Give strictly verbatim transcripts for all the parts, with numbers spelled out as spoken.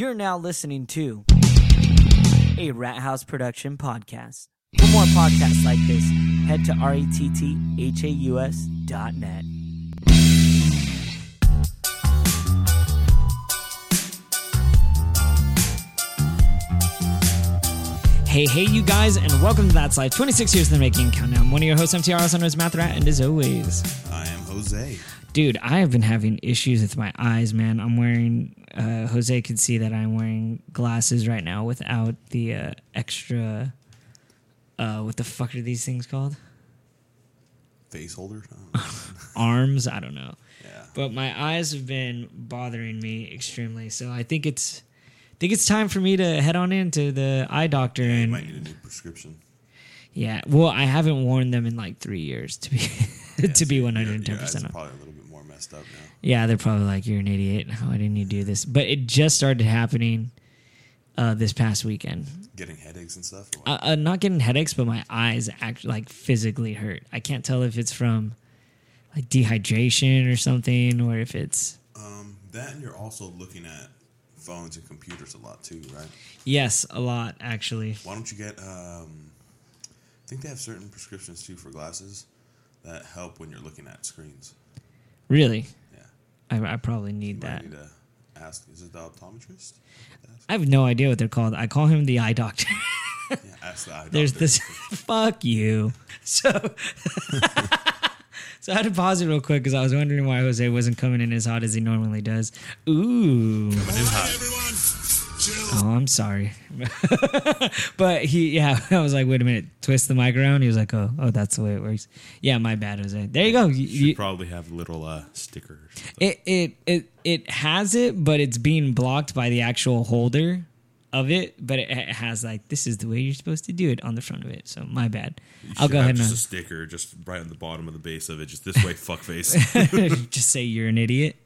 You're now listening to a Rat House production podcast. For more podcasts like this, head to R E T T H A U S dot net. Hey, hey, you guys, and welcome to That's Life, twenty-six years in the making countdown. I'm one of your hosts, M T R S, known as Math Rat, and as always, I am Jose. Dude, I have been having issues with my eyes, man. I'm wearing, uh, Jose can see that I'm wearing glasses right now without the uh, extra, uh, what the fuck are these things called? Face holders? Oh. Arms? I don't know. Yeah. But my eyes have been bothering me extremely, so I think it's... I think it's time for me to head on into the eye doctor. Yeah, you and, might need a new prescription. Yeah, well, I haven't worn them in like three years to be yeah, to so be one hundred and ten percent. Your eyes are probably a little bit more messed up now. Yeah, they're probably like, you're an idiot. Why didn't you do this? But it just started happening uh, this past weekend. Getting headaches and stuff. Or uh, uh, not getting headaches, but my eyes actually like physically hurt. I can't tell if it's from like dehydration or something, or if it's um, that. And you're also looking at phones and computers a lot too, right? Yes, a lot actually. Why don't you get? Um, I think they have certain prescriptions too for glasses that help when you're looking at screens. Really? Yeah. I, I probably need you that. Might need to ask. Is it the optometrist? I have no idea what they're called. I call him the eye doctor. Yeah, ask the eye doctor. There's this. Fuck you. So. So I had to pause it real quick because I was wondering why Jose wasn't coming in as hot as he normally does. Ooh. Coming in hot. Oh, I'm sorry. But he, yeah, I was like, wait a minute, twist the mic around. He was like, oh, oh, that's the way it works. Yeah, my bad, Jose. There you go. You, you should you, probably have little uh, stickers. It, it, it, it has it, but it's being blocked by the actual holder of it, but it has like, this is the way you're supposed to do it on the front of it. So my bad. You I'll go ahead and just a sticker just right on the bottom of the base of it, just this way, fuck face. Just say you're an idiot.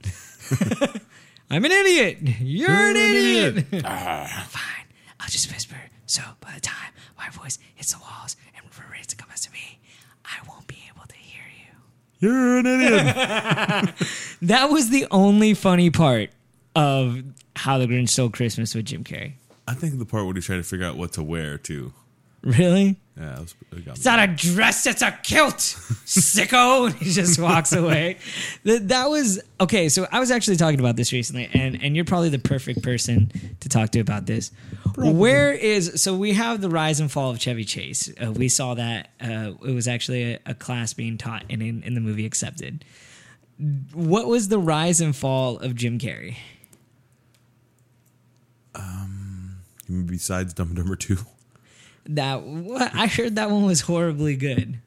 I'm an idiot. You're, you're an, an idiot. idiot. Ah. Fine. I'll just whisper. So by the time my voice hits the walls and reverberates and comes to me, I won't be able to hear you. You're an idiot. That was the only funny part of How the Grinch Stole Christmas with Jim Carrey. I think the part where he tried to figure out what to wear, too. Really? Yeah. It was, it got it's not bad. A dress, it's a kilt, sicko. And he just walks away. That, that was, okay, so I was actually talking about this recently, and, and you're probably the perfect person to talk to about this. Probably. Where is, so we have the rise and fall of Chevy Chase. Uh, we saw that. Uh, it was actually a, a class being taught in, in, in the movie Accepted. What was the rise and fall of Jim Carrey? Um. Besides Dumb and Dumber Two, that what I heard that one was horribly good.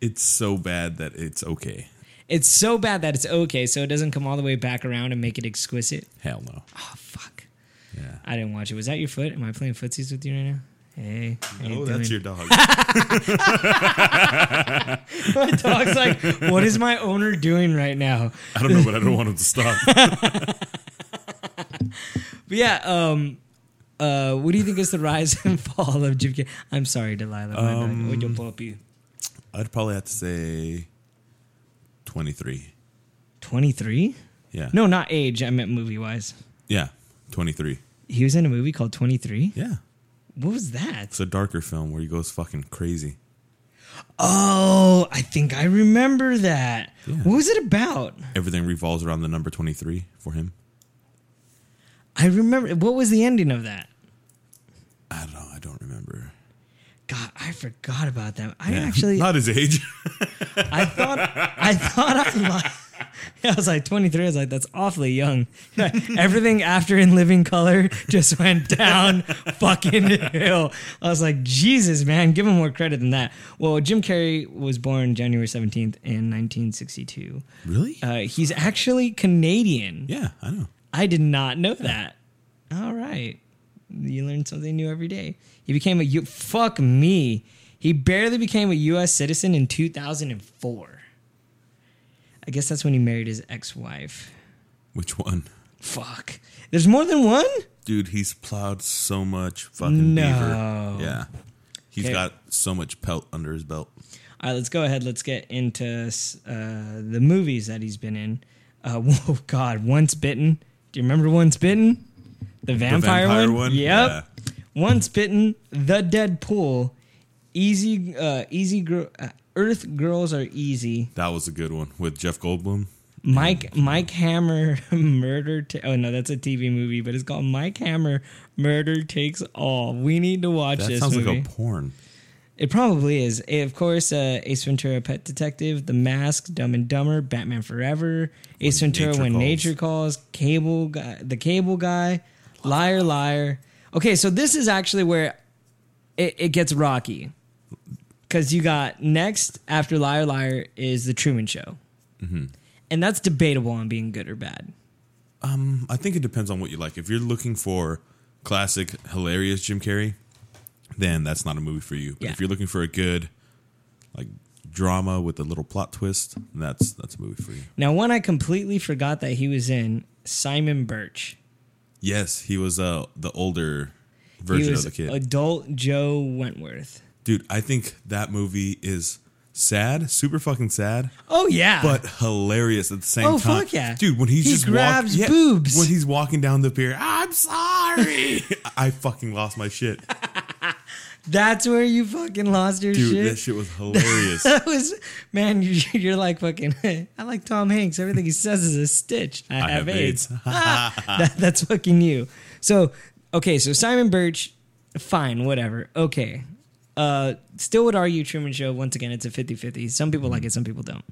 It's so bad that it's okay. It's so bad that it's okay, so it doesn't come all the way back around and make it exquisite. Hell no. Oh fuck. Yeah, I didn't watch it. Was that your foot? Am I playing footsies with you right now? Hey. No, that's your dog. My dog's like, what is my owner doing right now? I don't know, but I don't want him to stop. But yeah, um, uh, what do you think is the rise and fall of Jim Carrey? I'm sorry, Delilah. Um, my bad. Pop you? I'd probably have to say twenty-three. twenty-three? Yeah. No, not age. I meant movie-wise. Yeah, twenty-three. He was in a movie called twenty-three? Yeah. What was that? It's a darker film where he goes fucking crazy. Oh, I think I remember that. Yeah. What was it about? Everything revolves around the number twenty-three for him. I remember. What was the ending of that? I don't know. I don't remember. God, I forgot about that. I yeah, actually not his age. I thought. I thought I. Lied. I was like twenty-three. I was like, that's awfully young. Everything after In Living Color just went down fucking hill. I was like, Jesus, man, give him more credit than that. Well, Jim Carrey was born January seventeenth in nineteen sixty-two. Really? Uh, he's actually Canadian. Yeah, I know. I did not know that. All right. You learn something new every day. He became a... U- Fuck me. He barely became a U S citizen in two thousand four. I guess that's when he married his ex-wife. Which one? Fuck. There's more than one? Dude, he's plowed so much fucking no. beaver. Yeah. He's okay. Got so much pelt under his belt. All right, let's go ahead. Let's get into uh, the movies that he's been in. Uh, whoa, God. Once Bitten... Do you remember Once Bitten? The vampire, the vampire one? one? Yep. Yeah. Once Bitten, The Dead Pool, Easy, uh, Easy Girl, uh, Earth Girls Are Easy. That was a good one with Jeff Goldblum. Mike Mike Hammer Murder. Ta- oh no, that's a T V movie, but it's called Mike Hammer Murder Takes All. We need to watch that this. That sounds movie. Like a porn. It probably is. It, of course, uh, Ace Ventura: Pet Detective, The Mask, Dumb and Dumber, Batman Forever, Ace when Ventura: Nature When Calls. Nature Calls, Cable Guy, The Cable Guy, Liar Liar. Okay, so this is actually where it, it gets rocky, because you got next after Liar Liar is The Truman Show. Mm-hmm. And that's debatable on being good or bad. Um, I think it depends on what you like. If you're looking for classic, hilarious Jim Carrey, then that's not a movie for you. But yeah. if you're looking for a good like drama with a little plot twist, that's that's a movie for you. Now, one I completely forgot that he was in, Simon Birch. Yes, he was uh, the older version he was of the kid. Adult Joe Wentworth. Dude, I think that movie is... sad, super fucking sad. Oh yeah, but hilarious at the same oh, time. Oh fuck yeah, dude! When he's he just grabs walk, yeah, boobs when he's walking down the pier. I'm sorry, I fucking lost my shit. That's where you fucking lost your dude, shit, dude. That shit was hilarious. That was man. You, you're like fucking. I like Tom Hanks. Everything he says is a stitch. I, I have, have AIDS. AIDS. ah, that, that's fucking you. So okay, so Simon Birch, fine, whatever. Okay. Uh, still would argue Truman Show. Once again, it's a fifty-fifty. Some people like it, some people don't.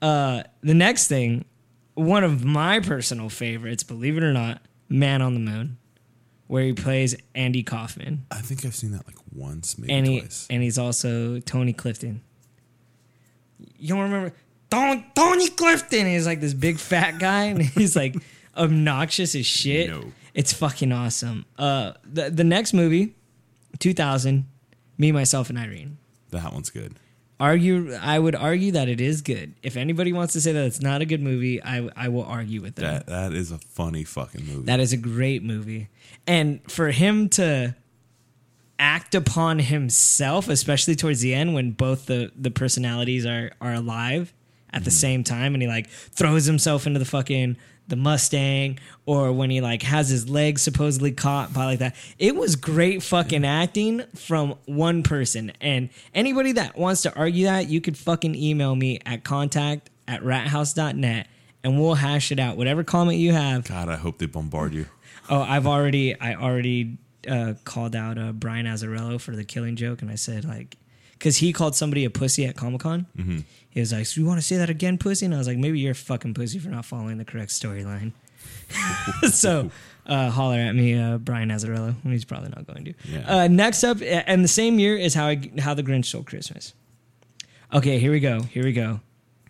Uh, the next thing, one of my personal favorites, believe it or not, Man on the Moon, where he plays Andy Kaufman. I think I've seen that like once, maybe and he, twice. And he's also Tony Clifton. You don't remember? Don, Tony Clifton is like this big fat guy, and he's like obnoxious as shit. No. It's fucking awesome. Uh, the, the next movie, two thousand. Me, Myself, and Irene. That one's good. Argue, I would argue that it is good. If anybody wants to say that it's not a good movie, I I will argue with them. That, that is a funny fucking movie. That is a great movie. And for him to act upon himself, especially towards the end when both the, the personalities are, are alive at mm-hmm. the same time, and he like throws himself into the fucking... the Mustang, or when he like has his legs supposedly caught by like that. It was great fucking yeah. acting from one person. And anybody that wants to argue that, you could fucking email me at contact at rathouse dot net and we'll hash it out. Whatever comment you have. God, I hope they bombard you. Oh, I've already, I already uh, called out uh, Brian Azzarello for the Killing Joke. And I said like, cause he called somebody a pussy at Comic-Con. Mm-hmm. He was like, so you want to say that again, pussy? And I was like, maybe you're a fucking pussy for not following the correct storyline. So uh, holler at me, uh, Brian Azzarello. He's probably not going to. Yeah. Uh, next up, and the same year, is How I, How the Grinch Stole Christmas. Okay, here we go. Here we go.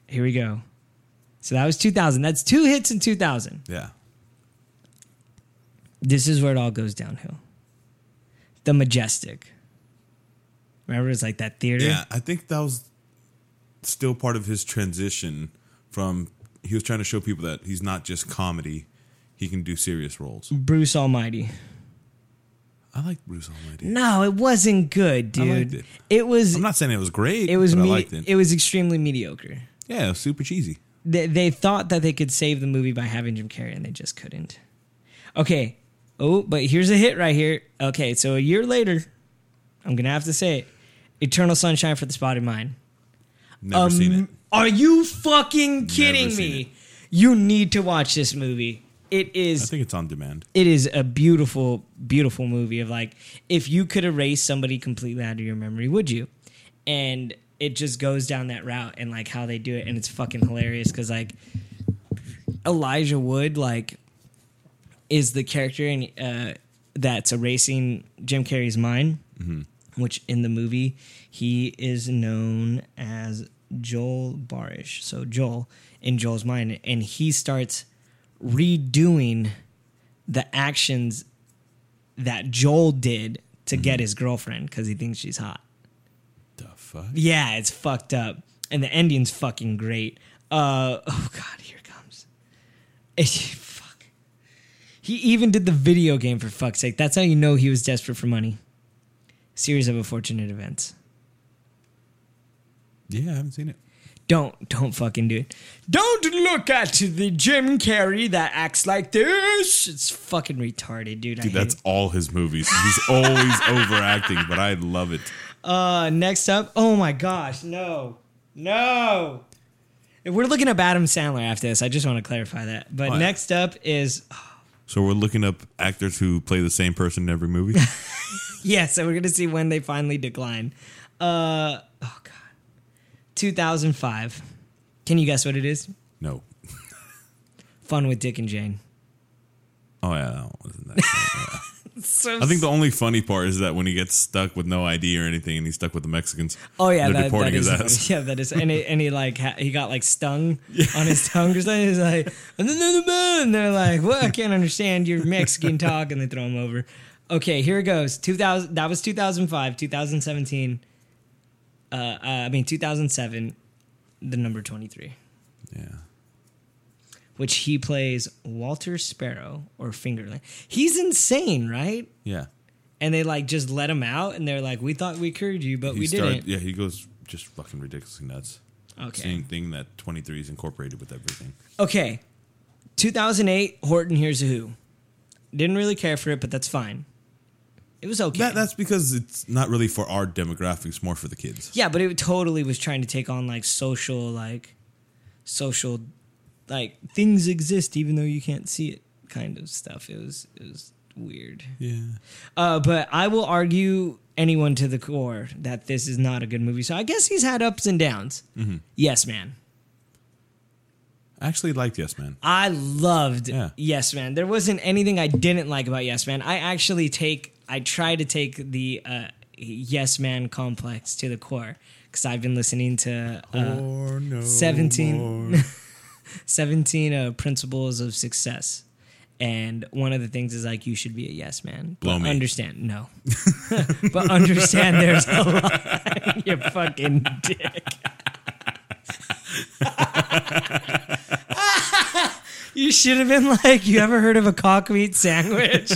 Here we go. So that was two thousand. That's two hits in two thousand. Yeah. This is where it all goes downhill. The Majestic. Remember, it's like that theater? Yeah, I think that was... still part of his transition from he was trying to show people that he's not just comedy, he can do serious roles. Bruce Almighty. I like Bruce Almighty. No, it wasn't good, dude. I liked it. It was I'm not saying it was great, it was but me- I liked it. It was extremely mediocre. Yeah, it was super cheesy. They they thought that they could save the movie by having Jim Carrey, and they just couldn't. Okay. Oh, but here's a hit right here. Okay, so a year later, I'm gonna have to say it. Eternal Sunshine for the Spotted Mind. Never um, seen it. Are you fucking kidding me? It. You need to watch this movie. It is. I think it's on demand. It is a beautiful, beautiful movie of like, if you could erase somebody completely out of your memory, would you? And it just goes down that route and like how they do it. And it's fucking hilarious because like Elijah Wood, like, is the character in, uh, that's erasing Jim Carrey's mind, mm-hmm. which in the movie. He is known as Joel Barish. So Joel in Joel's mind. And he starts redoing the actions that Joel did to mm-hmm. get his girlfriend because he thinks she's hot. The fuck? Yeah, it's fucked up. And the ending's fucking great. Uh, oh, God, here it comes. Fuck. He even did the video game, for fuck's sake. That's how you know he was desperate for money. Series of Unfortunate Events. Yeah, I haven't seen it. Don't, don't fucking do it. Don't look at the Jim Carrey that acts like this. It's fucking retarded, dude. Dude, that's it. All his movies. He's always overacting, but I love it. Uh, next up. Oh, my gosh. No. No. If we're looking up Adam Sandler after this. I just want to clarify that. But oh, yeah. Next up is... So we're looking up actors who play the same person in every movie? Yeah, so we're going to see when they finally decline. Uh, oh, God. two thousand five. Can you guess what it is? No. Fun with Dick and Jane. Oh, yeah, that wasn't that. Yeah. so I think the only funny part is that when he gets stuck with no I D or anything and he's stuck with the Mexicans. Oh, yeah. They're that, deporting that is, his ass. Yeah, that is. And he, and he like, ha- he got like stung yeah. on his tongue or something. He's like, and they're like, well, I can't understand your Mexican talk. And they throw him over. Okay, here it goes. two thousand. That was two thousand five, two thousand seventeen. Uh, uh, I mean, two thousand seven, the number twenty-three. Yeah. Which he plays Walter Sparrow or Fingerling. He's insane, right? Yeah. And they like just let him out and they're like, we thought we cured you, but he we started, didn't. Yeah, he goes just fucking ridiculously nuts. Okay. Same thing that twenty-three is incorporated with everything. Okay. two thousand eight, Horton Hears a Who. Didn't really care for it, but that's fine. It was okay. That, that's because it's not really for our demographics, more for the kids. Yeah, but it totally was trying to take on like social, like social, like things exist even though you can't see it, kind of stuff. It was it was weird. Yeah. Uh, but I will argue anyone to the core that this is not a good movie. So I guess he's had ups and downs. Mm-hmm. Yes Man. I actually liked Yes Man. I loved yeah. Yes Man. There wasn't anything I didn't like about Yes Man. I actually take. I try to take the uh, Yes Man complex to the core because I've been listening to uh, oh, no seventeen, seventeen uh, Principles of Success. And one of the things is like, you should be a yes man. Blow me. Understand. No. But understand there's a lot. You fucking dick. You should have been like, you ever heard of a cock meat sandwich?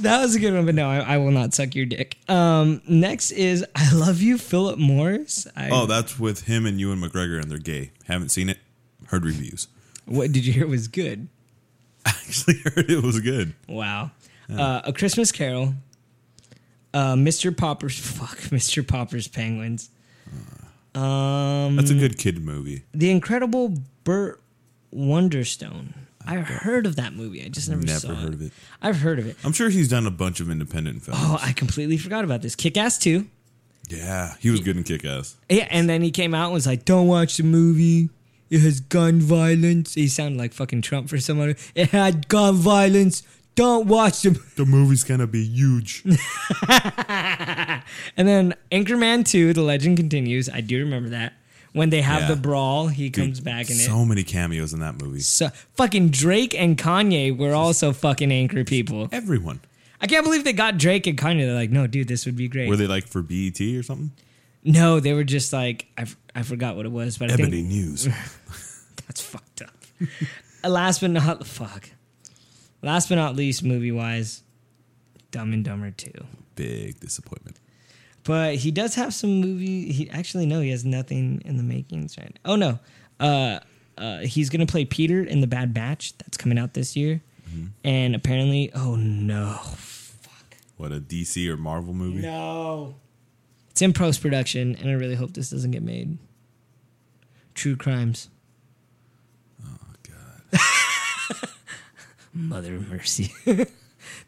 That was a good one, but no, I, I will not suck your dick. Um, next is I Love You, Philip Morris. I, oh, that's with him and Ewan McGregor, and they're gay. Haven't seen it. Heard reviews. What did you hear was good? I actually heard it was good. Wow. Yeah. Uh, A Christmas Carol. Uh, Mister Popper's... Fuck, Mister Popper's Penguins. Uh, um, that's a good kid movie. The Incredible Burt Wonderstone. I've heard of that movie. I just never, never saw it. Never heard of it. I've heard of it. I'm sure he's done a bunch of independent films. Oh, I completely forgot about this. Kick-Ass two. Yeah, he was good in Kick-Ass. Yeah, and then he came out and was like, don't watch the movie. It has gun violence. He sounded like fucking Trump for someone. It had gun violence. Don't watch the movie. The movie's going to be huge. And then Anchorman two, The Legend Continues. I do remember that. When they have yeah. the brawl, he Dude, comes back in so it. So many cameos in that movie. So, fucking Drake and Kanye were also fucking anchor people. Everyone. I can't believe they got Drake and Kanye. They're like, no, dude, this would be great. Were they like for B E T or something? No, they were just like, I, f- I forgot what it was. But Ebony I think, News. That's fucked up. Last but not, fuck. Last but not least, movie-wise, Dumb and Dumber Two. Big disappointment. But he does have some movie. He actually no, he has nothing in the makings right now. Oh no, uh, uh, he's gonna play Peter in The Bad Batch. That's coming out this year, mm-hmm. and apparently, oh no, fuck. What, a D C or Marvel movie? No, it's in post production, and I really hope this doesn't get made. True Crimes. Oh God. Mother of mercy.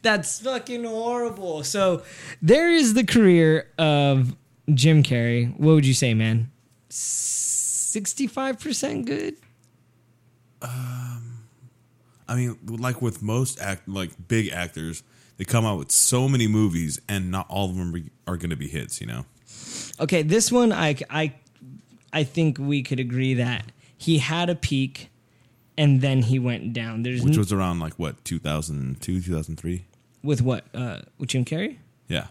That's fucking horrible. So there is the career of Jim Carrey. What would you say, man? sixty-five percent good? Um, I mean, like with most act, like big actors, they come out with so many movies and not all of them are going to be hits, you know? Okay, this one, I, I, I think we could agree that he had a peak and then he went down. There's Which n- was around like, what, two thousand two, two thousand three? With what? Uh, with Jim Carrey? Yeah.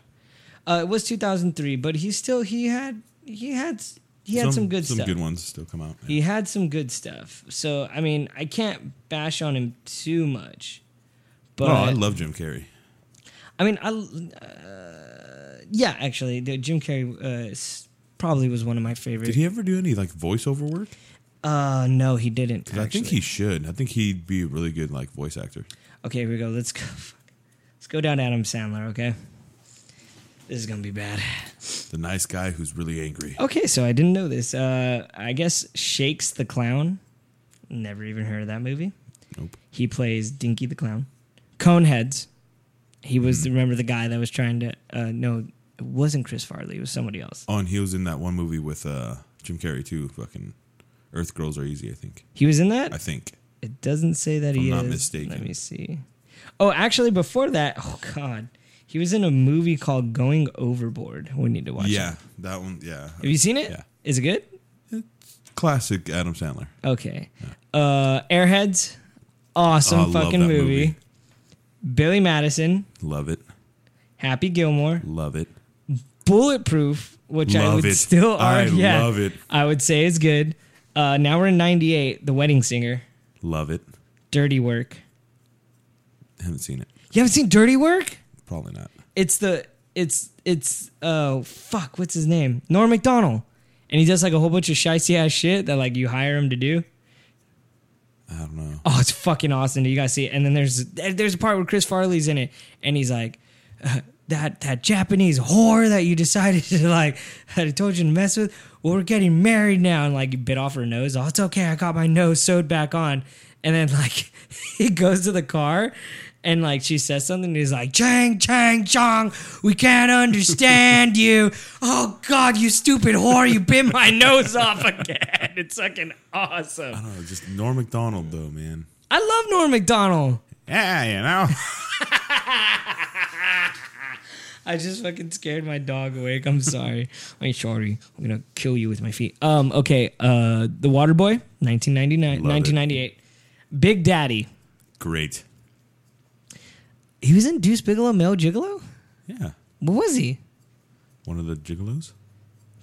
Uh, it was two thousand three, but he still, he had, he had, he had some, some good some stuff. Some good ones still come out. Yeah. He had some good stuff. So, I mean, I can't bash on him too much. But, oh, I love Jim Carrey. I mean, I, uh, yeah, actually, the Jim Carrey uh, probably was one of my favorites. Did he ever do any like voiceover work? Uh, no, he didn't. I think he should. I think he'd be a really good like voice actor. Okay, here we go. Let's go. Let's go down to Adam Sandler. Okay, this is gonna be bad. The nice guy who's really angry. Okay, so I didn't know this. Uh, I guess Shakes the Clown. Never even heard of that movie. Nope. He plays Dinky the Clown. Coneheads. He was, mm. remember the guy that was trying to, uh, no, it wasn't Chris Farley. It was somebody else. Oh, and he was in that one movie with uh, Jim Carrey, too. Fucking Earth Girls Are Easy, I think. He was in that? I think. It doesn't say that if he I'm is. I'm not mistaken. Let me see. Oh, actually, before that, oh, God. He was in a movie called Going Overboard. We need to watch yeah, it. Yeah, that one, yeah. Have you seen it? Yeah. Is it good? It's classic Adam Sandler. Okay. Yeah. Uh, Airheads. Awesome uh, fucking movie. movie. Billy Madison. Love it. Happy Gilmore. Love it. Bulletproof, which love I would it. still argue. I yeah, love it. I would say is good. Uh, now we're in ninety-eight. The Wedding Singer. Love it. Dirty Work. Haven't seen it. You haven't seen Dirty Work? Probably not. It's the, it's, it's, uh, fuck, what's his name? Norm Macdonald. And he does like a whole bunch of shicey ass shit that like you hire him to do. I don't know. Oh, it's fucking awesome. You gotta see it. And then there's there's a part where Chris Farley's in it, and he's like, uh, that that Japanese whore that you decided to like, that I told you to mess with. Well, we're getting married now, and like he bit off her nose. Oh, it's okay. I got my nose sewed back on. And then like he goes to the car, and like she says something, and he's like, "Chang Chang Chong, we can't understand you. Oh God, you stupid whore! You bit my nose off again." It's fucking awesome. I don't know, just Norm Macdonald though, man. I love Norm Macdonald. Yeah, you know. I just fucking scared my dog awake. I'm sorry. I'm sorry. I'm gonna kill you with my feet. Um. Okay. Uh. The Waterboy, nineteen ninety-nine, love nineteen ninety-eight. It. Big Daddy. Great. He was in Deuce Bigalow, Male Gigolo. Yeah. What was he? One of the gigolos.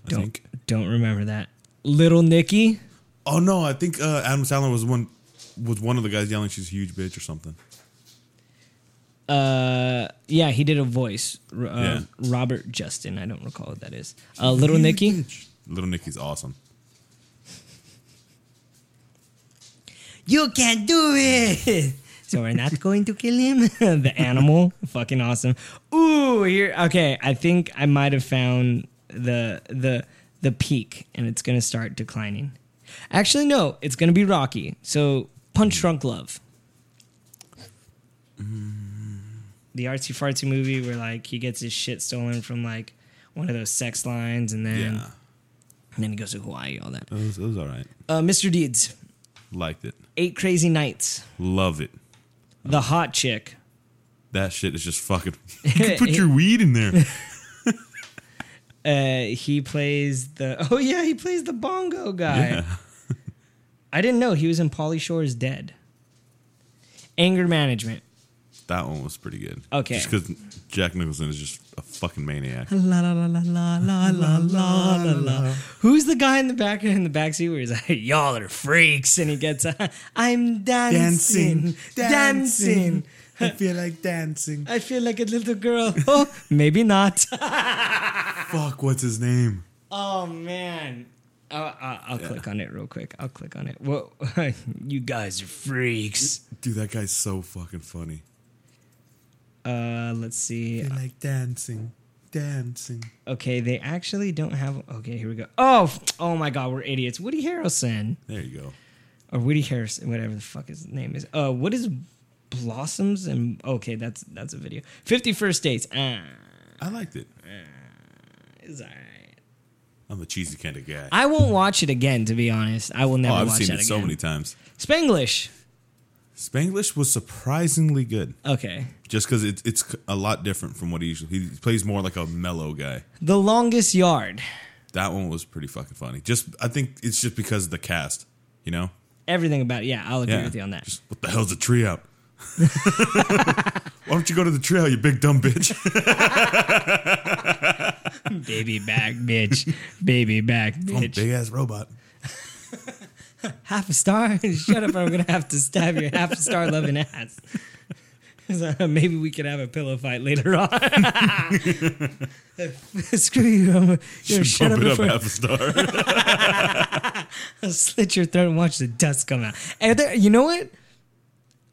I don't, think. Don't remember that. Little Nicky. Oh no, I think uh, Adam Sandler was one was one of the guys yelling she's a huge bitch or something. Uh, yeah, he did a voice. Uh, yeah. Robert Justin, I don't recall what that is. Uh, Little Nicky. Bitch. Little Nicky's awesome. You can't do it. So we're not going to kill him. The animal, fucking awesome. Ooh, here. Okay, I think I might have found the the. the peak, and it's going to start declining. Actually, no, it's going to be Rocky. So, Punch Drunk Love. Mm. The artsy-fartsy movie where, like, he gets his shit stolen from, like, one of those sex lines, and then yeah. and then he goes to Hawaii, all that. It was, it was all right. Uh, Mister Deeds. Liked it. Eight Crazy Nights. Love it. The um, Hot Chick. That shit is just fucking... You can put your weed in there. Uh, he plays the oh yeah he plays the bongo guy. Yeah. I didn't know he was in Pauly Shore's Dead. Anger Management. That one was pretty good. Okay, just because Jack Nicholson is just a fucking maniac. La la la la la la la la la. Who's the guy in the back in the backseat where he's like, "Y'all are freaks," and he gets, uh, "I'm dancing, dancing, dancing." dancing. I feel like dancing. I feel like a little girl. Oh, maybe not. Fuck, what's his name? Oh, man. I'll, I'll, I'll yeah. click on it real quick. I'll click on it. Whoa. You guys are freaks. Dude, that guy's so fucking funny. Uh, let's see. I feel like dancing. Dancing. Okay, they actually don't have... Okay, here we go. Oh, oh my God, we're idiots. Woody Harrelson. There you go. Or Woody Harrelson, whatever the fuck his name is. Uh, what is... Blossoms and okay, that's that's a video. fifty-first Dates. Uh, I liked it. Uh, it's all right. I'm a cheesy kind of guy. I won't watch it again, to be honest. I will never. Oh, I've watch seen that it again. So many times. Spanglish. Spanglish was surprisingly good. Okay. Just because it's it's a lot different from what he usually he plays more like a mellow guy. The Longest Yard. That one was pretty fucking funny. Just I think it's just because of the cast, you know. Everything about it. Yeah, I'll agree yeah, with you on that. Just, what the hell's a tree up? Why don't you go to the trail, you big dumb bitch? Baby back, bitch. Baby back, bitch. I'm big ass robot. Half a star? Shut up, or I'm going to have to stab your half a star loving ass. Maybe we could have a pillow fight later on. Screw you. I'm a, you should bump it up half a star. I'll slit your throat and watch the dust come out. And there, you know what?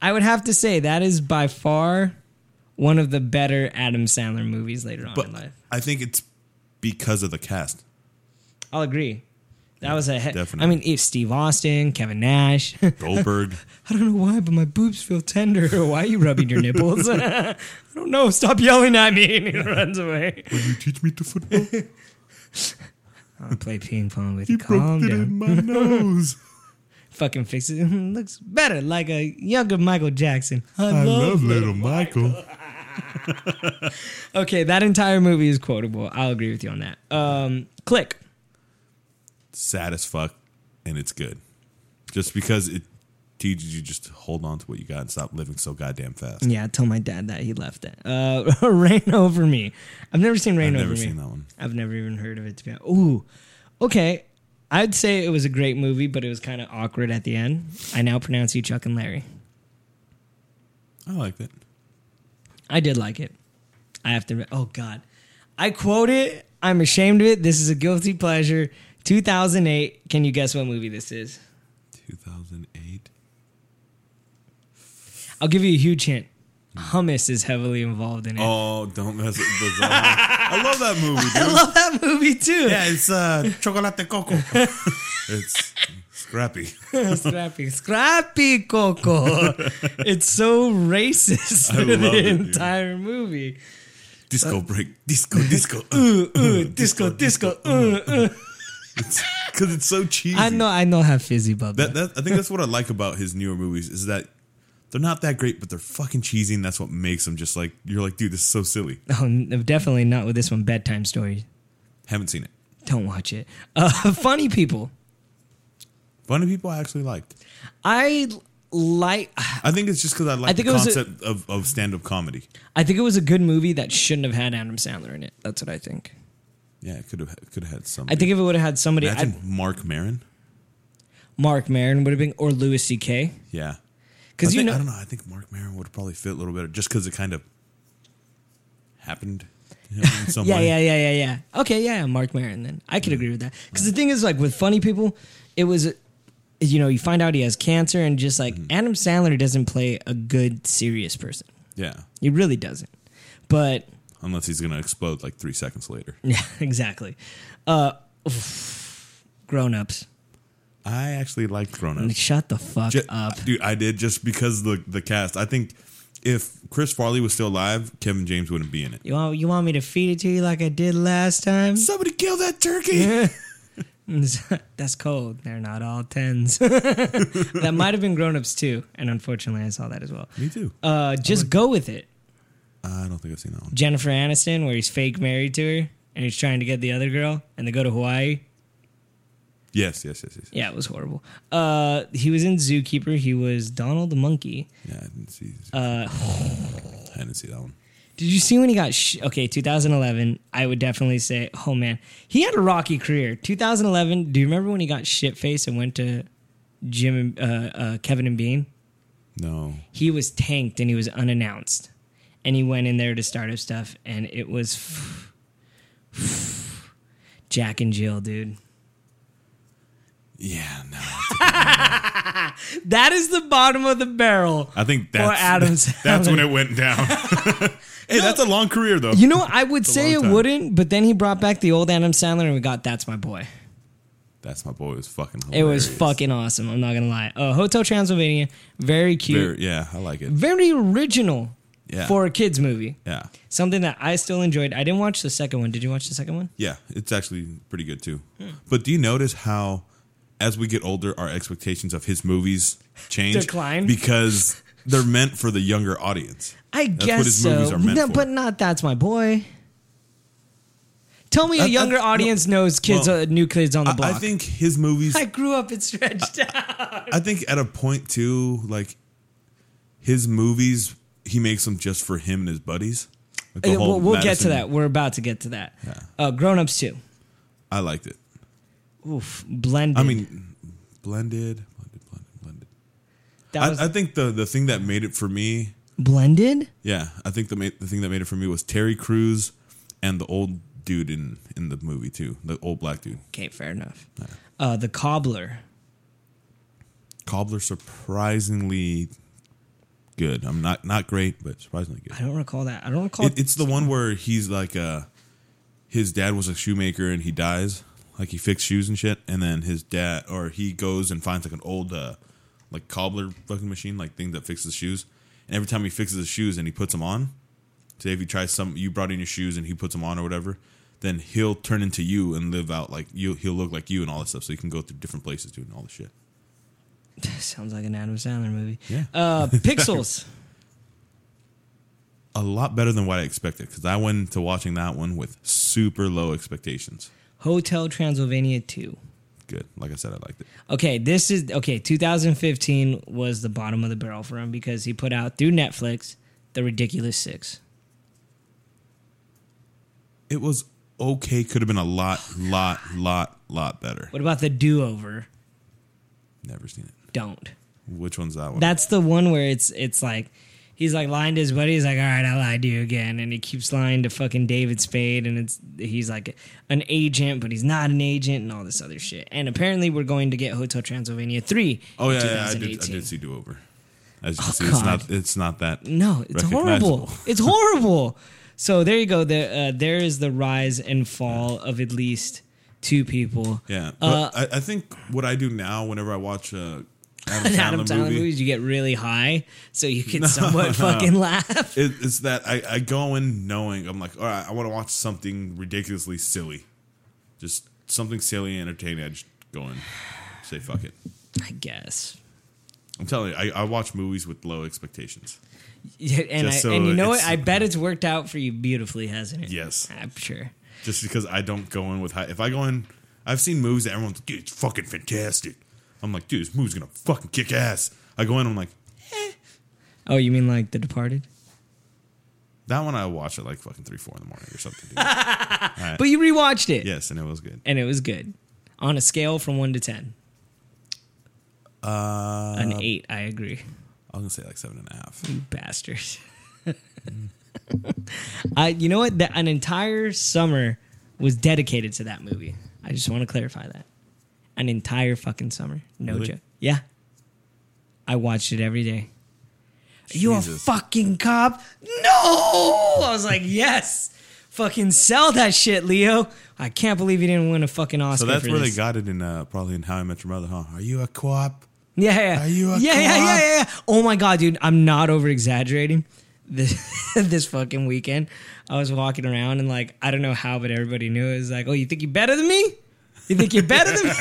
I would have to say that is by far one of the better Adam Sandler movies later on but in life. I think it's because of the cast. I'll agree. That yeah, was a head. Definitely. I mean, if Steve Austin, Kevin Nash, Goldberg. I don't know why, but my boobs feel tender. Why are you rubbing your nipples? I don't know. Stop yelling at me. And he runs away. Will you teach me to football? I'll play ping pong with you. He broke it in my nose. Fucking fix it. Looks better like a younger Michael Jackson. I, I love, love little Michael. Michael. Okay, that entire movie is quotable. I'll agree with you on that. Um, click. Sad as fuck, and it's good. Just because it teaches you just hold on to what you got and stop living so goddamn fast. Yeah, tell my dad that he left it. Uh, Rain Over Me. I've never seen Rain Over Me. I've never seen that one. I've never even heard of it. To be honest. Ooh, okay. I'd say it was a great movie, but it was kind of awkward at the end. I now pronounce you Chuck and Larry. I liked it. I did like it. I have to... Re- oh, God. I quote it. I'm ashamed of it. This is a guilty pleasure. two thousand eight. Can you guess what movie this is? two thousand eight? I'll give you a huge hint. Hummus is heavily involved in it. Oh, don't mess with the I love that movie, dude. I love that movie, too. Yeah, it's uh, Chocolate Coco. It's... Scrappy. Scrappy. Scrappy Coco. It's so racist for the it, entire dude. Movie. Disco uh, break. Disco, disco. Uh, ooh, ooh, disco, disco. Because uh, uh. it's, it's so cheesy. I know I know how fizzy bub. That, that, I think that's what I like about his newer movies is that they're not that great, but they're fucking cheesy, and that's what makes them just like, you're like, dude, this is so silly. Oh, definitely not with this one, Bedtime Story. Haven't seen it. Don't watch it. Uh, funny People. Funny People I actually liked. I like... I think it's just because I like the concept a, of, of stand-up comedy. I think it was a good movie that shouldn't have had Adam Sandler in it. That's what I think. Yeah, it could have could have had somebody. I think if it would have had somebody... Imagine I'd, Mark Maron. Mark Maron would have been... Or Louis C K Yeah. Because you know... I don't know. I think Mark Maron would have probably fit a little better just because it kind of happened... yeah, yeah, yeah, yeah, yeah. Okay, yeah, Mark Maron then. I could yeah. agree with that. Because right. the thing is, like, with Funny People, it was... You know, you find out he has cancer and just like mm-hmm. Adam Sandler doesn't play a good, serious person. Yeah. He really doesn't. But. Unless he's going to explode like three seconds later. Yeah, exactly. Uh, oof, Grown-Ups. I actually liked Grown-Ups. Shut the fuck just, up. Dude, I did just because the the cast. I think if Chris Farley was still alive, Kevin James wouldn't be in it. You want, you want me to feed it to you like I did last time? Somebody kill that turkey. Yeah. That's cold. They're not all tens. That might have been Grown-Ups too, and unfortunately, I saw that as well. Me too. Uh, just like go that. With it. I don't think I've seen that one. Jennifer Aniston, where he's fake married to her, and he's trying to get the other girl, and they go to Hawaii. Yes, yes, yes, yes. Yeah, it was horrible. Uh, he was in Zookeeper. He was Donald the Monkey. Yeah, I didn't see. Uh, I didn't see that one. Did you see when he got... Sh- okay, two thousand eleven, I would definitely say, oh, man. He had a rocky career. two thousand eleven, do you remember when he got shit-faced and went to Jim and, uh, uh, Kevin and Bean? No. He was tanked, and he was unannounced. And he went in there to start up stuff, and it was... F- f- Jack and Jill, dude. Yeah, no. That is the bottom of the barrel. I think that's, Adam's that's when it went down. Hey, no, that's a long career, though. You know, I would it's say it time. Wouldn't, but then he brought back the old Adam Sandler, and we got That's My Boy. That's My Boy. It was fucking hilarious. It was fucking awesome. I'm not going to lie. Uh, Hotel Transylvania, very cute. Very, yeah, I like it. Very original yeah. for a kid's movie. Yeah. Something that I still enjoyed. I didn't watch the second one. Did you watch the second one? Yeah, it's actually pretty good, too. Hmm. But do you notice how... As we get older, our expectations of his movies change. Decline. Because they're meant for the younger audience. I that's guess what his so. Movies are meant no, for. But not That's My Boy. Tell me I, a younger I, audience no, knows kids, well, uh, new kids on the block. I, I think his movies... I grew up and stretched I, out. I think at a point, too, like, his movies, he makes them just for him and his buddies. Like the uh, whole we'll we'll get to that. We're about to get to that. Yeah. Uh, Grown-Ups two. I liked it. Oof, blended. I mean, blended, blended, blended, blended. That was I, I think the, the thing that made it for me blended? Yeah, I think the ma- the thing that made it for me was Terry Crews and the old dude in, in the movie too, the old black dude. Okay, fair enough. Yeah. Uh, the cobbler. Cobbler, surprisingly good. I'm not not great, but surprisingly good. I don't recall that. I don't recall. It, it's the one where he's like a, his dad was a shoemaker and he dies. Like he fixed shoes and shit, and then his dad or he goes and finds like an old uh, like cobbler fucking machine, like thing that fixes shoes. And every time he fixes his shoes and he puts them on, say if you try some, you brought in your shoes and he puts them on or whatever, then he'll turn into you and live out like you. He'll look like you and all that stuff, so you can go through different places doing all this shit. Sounds like an Adam Sandler movie. Yeah, uh, Pixels. A lot better than what I expected because I went into watching that one with super low expectations. Hotel Transylvania two. Good. Like I said, I liked it. Okay, this is... Okay, two thousand fifteen was the bottom of the barrel for him because he put out, through Netflix, The Ridiculous Six. It was okay. Could have been a lot, lot, lot, lot better. What about The Do-Over? Never seen it. Don't. Which one's that one? That's the one where it's it's like... He's like lying to his buddy. He's like, all right, I lied to you again. And he keeps lying to fucking David Spade. And it's he's like an agent, but he's not an agent and all this other shit. And apparently we're going to get Hotel Transylvania three. Oh, yeah, yeah I, did, I did see Do Over. As you oh, can see, it's not, it's not that. No, it's horrible. It's horrible. So there you go. There, uh, there is the rise and fall of at least two people. Yeah. Uh, I, I think what I do now whenever I watch uh, Adam Sandler, Adam Sandler movie. movies, you get really high, so you can no, somewhat no. fucking laugh. It, it's that I, I go in knowing, I'm like, all right, I want to watch something ridiculously silly. Just something silly and entertaining. I just go in, say fuck it. I guess. I'm telling you, I, I watch movies with low expectations. Yeah, and, I, so and you know what? I bet it's worked out for you beautifully, hasn't it? Yes. I'm sure. Just because I don't go in with high. If I go in, I've seen movies that everyone's like, dude, it's fucking fantastic. I'm like, dude, this movie's going to fucking kick ass. I go in, I'm like, eh. Oh, you mean like The Departed? That one I watched at like fucking three, four in the morning or something. Dude. Right. But you rewatched it. Yes, and it was good. And it was good. On a scale from one to ten. Uh, An eight, I agree. I was going to say like seven and a half. You bastards. uh, you know what? The, an entire summer was dedicated to that movie. I just want to clarify that. An entire fucking summer. No really? Joke. Yeah. I watched it every day. Are you a fucking cop? No! I was like, yes! Fucking sell that shit, Leo. I can't believe you didn't win a fucking Oscar. So that's for where this. They got it in uh, probably in How I Met Your Mother, huh? Are you a co-op? Yeah, yeah. Are you a yeah, co-op? Yeah, yeah, yeah, yeah. Oh my God, dude. I'm not over exaggerating. This, this fucking weekend, I was walking around and like, I don't know how, but everybody knew. It was like, oh, you think you're better than me? You think you're better than me?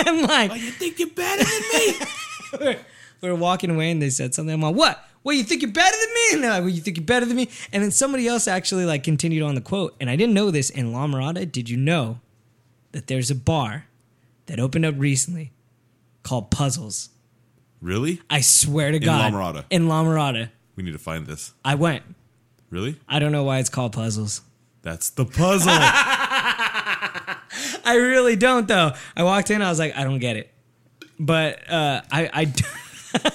I'm like... Oh, you think you're better than me? We were walking away and they said something. I'm like, what? What, you think you're better than me? And they're like, well, you think you're better than me? And then somebody else actually like continued on the quote. And I didn't know this. In La Mirada, did you know that there's a bar that opened up recently called Puzzles? Really? I swear to God. In La Mirada? In La Mirada. We need to find this. I went. Really? I don't know why it's called Puzzles. That's the puzzle. I really don't, though. I walked in, I was like, I don't get it. But uh, I I,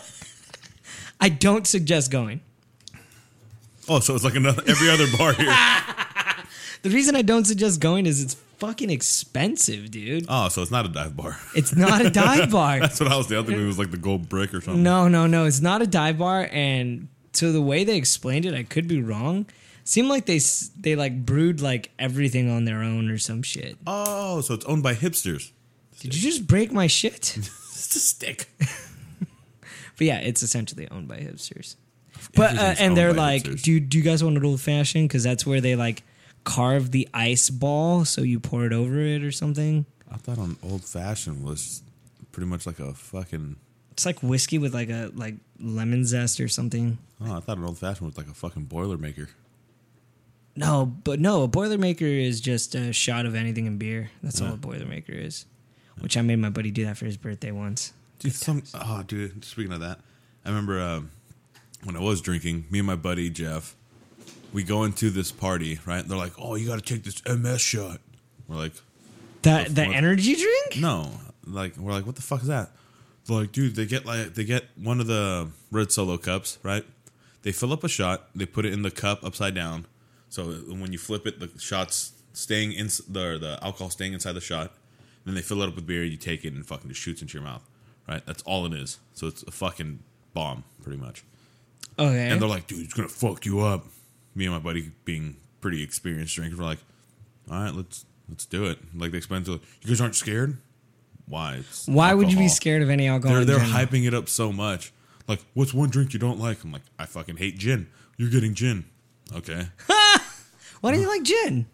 I don't suggest going. Oh, so it's like another every other bar here. The reason I don't suggest going is it's fucking expensive, dude. Oh, so it's not a dive bar. It's not a dive bar. That's what I was the other thing. It was like the Gold Brick or something. No, no, no. It's not a dive bar. And so the way they explained it, I could be wrong. Seemed like they they like brewed like everything on their own or some shit. Oh, so it's owned by hipsters. Did you just break my shit? It's a stick. But yeah, it's essentially owned by hipsters. But uh, and they're like, hipsters. do do you guys want an old fashioned? Because that's where they like carve the ice ball, so you pour it over it or something. I thought an old fashioned was pretty much like a fucking. It's like whiskey with like a like lemon zest or something. Oh, I thought an old fashioned was like a fucking Boilermaker. No, but no, a Boilermaker is just a shot of anything in beer. That's yeah. all a Boilermaker is, yeah. Which I made my buddy do that for his birthday once. Dude, some, oh, dude, speaking of that, I remember uh, when I was drinking, me and my buddy, Jeff, we go into this party, right? They're like, oh, you got to take this M S shot. We're like. That, the energy drink? No. like We're like, what the fuck is that? They're like, dude, they get like they get one of the red Solo cups, right? They fill up a shot. They put it in the cup upside down. So when you flip it, the shot's staying in the the alcohol staying inside the shot. Then they fill it up with beer. You take it and fucking just shoots into your mouth. Right? That's all it is. So it's a fucking bomb, pretty much. Okay. And they're like, dude, it's gonna fuck you up. Me and my buddy, being pretty experienced drinkers, were like, all right, let's let's do it. Like they explained to us, you guys aren't scared? Why? It's Why alcohol. Would you be scared of any alcohol? They're, they're hyping it up so much. Like, what's one drink you don't like? I'm like, I fucking hate gin. You're getting gin. Okay. Why do you like gin?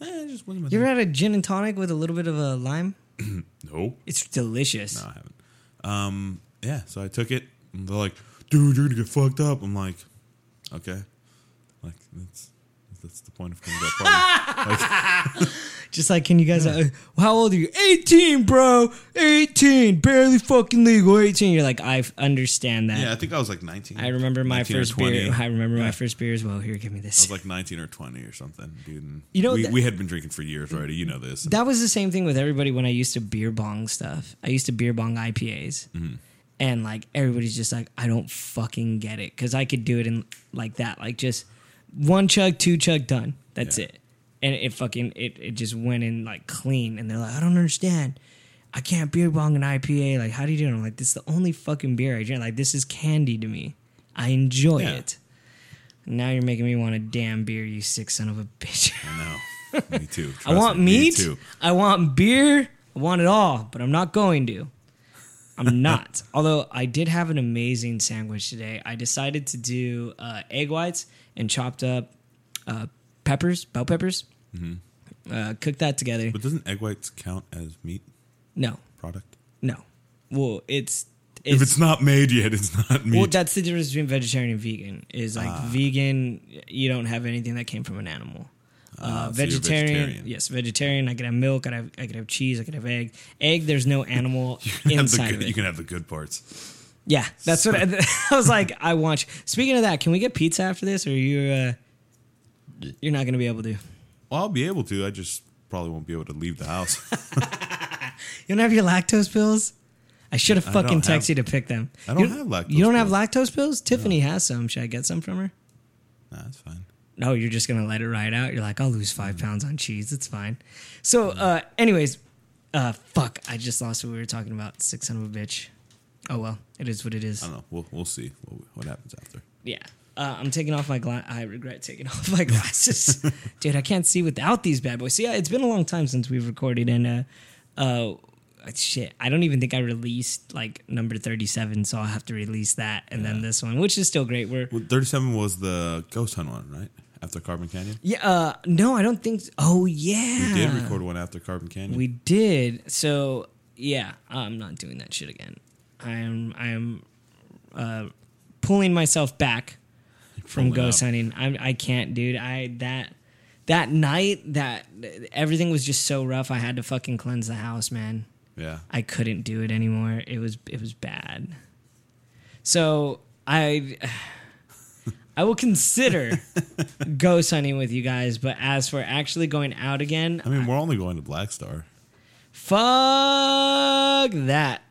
Eh, just wasn't my you ever had a gin and tonic with a little bit of a lime? No. It's delicious. No, I haven't. Um, yeah, so I took it. And they're like, dude, you're going to get fucked up. I'm like, okay. Like, that's that's the point of coming to that party. Like, just like, can you guys, yeah. uh, how old are you? eighteen, bro. eighteen. Barely fucking legal. eighteen. You're like, I understand that. Yeah, I think I was like nineteen. I remember my first beer. I remember yeah. my first beer as well. Here, give me this. I was like nineteen or twenty or something, dude. And you know, we, th- we had been drinking for years already. You know this. That was the same thing with everybody when I used to beer bong stuff. I used to beer bong I P As. Mm-hmm. And like, everybody's just like, I don't fucking get it. Because I could do it in like that. Like just one chug, two chug, done. That's yeah. it. And it fucking, it, it just went in like clean. And they're like, I don't understand. I can't beer bong an I P A. Like, how do you do it? I'm like, this is the only fucking beer I drink. Like, this is candy to me. I enjoy yeah. it. Now you're making me want a damn beer, you sick son of a bitch. I know. Me too. Trust I want me. meat. Me too. I want beer. I want it all. But I'm not going to. I'm not. Although I did have an amazing sandwich today. I decided to do uh, egg whites and chopped up uh, peppers, bell peppers. Mm-hmm. Uh, cook that together. But doesn't egg whites count as meat? No. Product? No. Well, it's, it's if it's not made yet, it's not meat. Well, that's the difference between vegetarian and vegan. Is like ah. vegan, you don't have anything that came from an animal. Uh, uh, vegetarian, so vegetarian, yes, vegetarian. I could have milk. I could have, I could have cheese. I could have egg. Egg. There's no animal inside. Good, of it. You can have the good parts. Yeah, that's so. what I, I was like. I want. You. Speaking of that, can we get pizza after this, or you uh, you're not going to be able to? Well, I'll be able to. I just probably won't be able to leave the house. You don't have your lactose pills? I should have fucking texted you to pick them. I don't, don't have lactose. You don't pills. have lactose pills? Tiffany no. has some. Should I get some from her? Nah, that's fine. No, you're just going to let it ride out. You're like, I'll lose five mm-hmm. pounds on cheese. It's fine. So uh, anyways, uh, fuck. I just lost what we were talking about. Sick son of a bitch. Oh, well, it is what it is. I don't know. We'll, we'll see what, what happens after. Yeah. Uh, I'm taking off my glasses. I regret taking off my glasses. Dude, I can't see without these bad boys. See, it's been a long time since we've recorded, and uh, uh, shit, I don't even think I released, like, number thirty-seven, so I'll have to release that, and yeah. then this one, which is still great. We're well, thirty-seven was the Ghost Hunt one, right? After Carbon Canyon? Yeah, uh, no, I don't think so. Oh, yeah. We did record one after Carbon Canyon. We did. So, yeah, I'm not doing that shit again. I am, I am uh, pulling myself back. From ghost out. hunting, I I can't, dude. I that that night that everything was just so rough. I had to fucking cleanse the house, man. Yeah, I couldn't do it anymore. It was it was bad. So I I will consider ghost hunting with you guys, but as for actually going out again, I mean, I, we're only going to Black Star. Fuck that.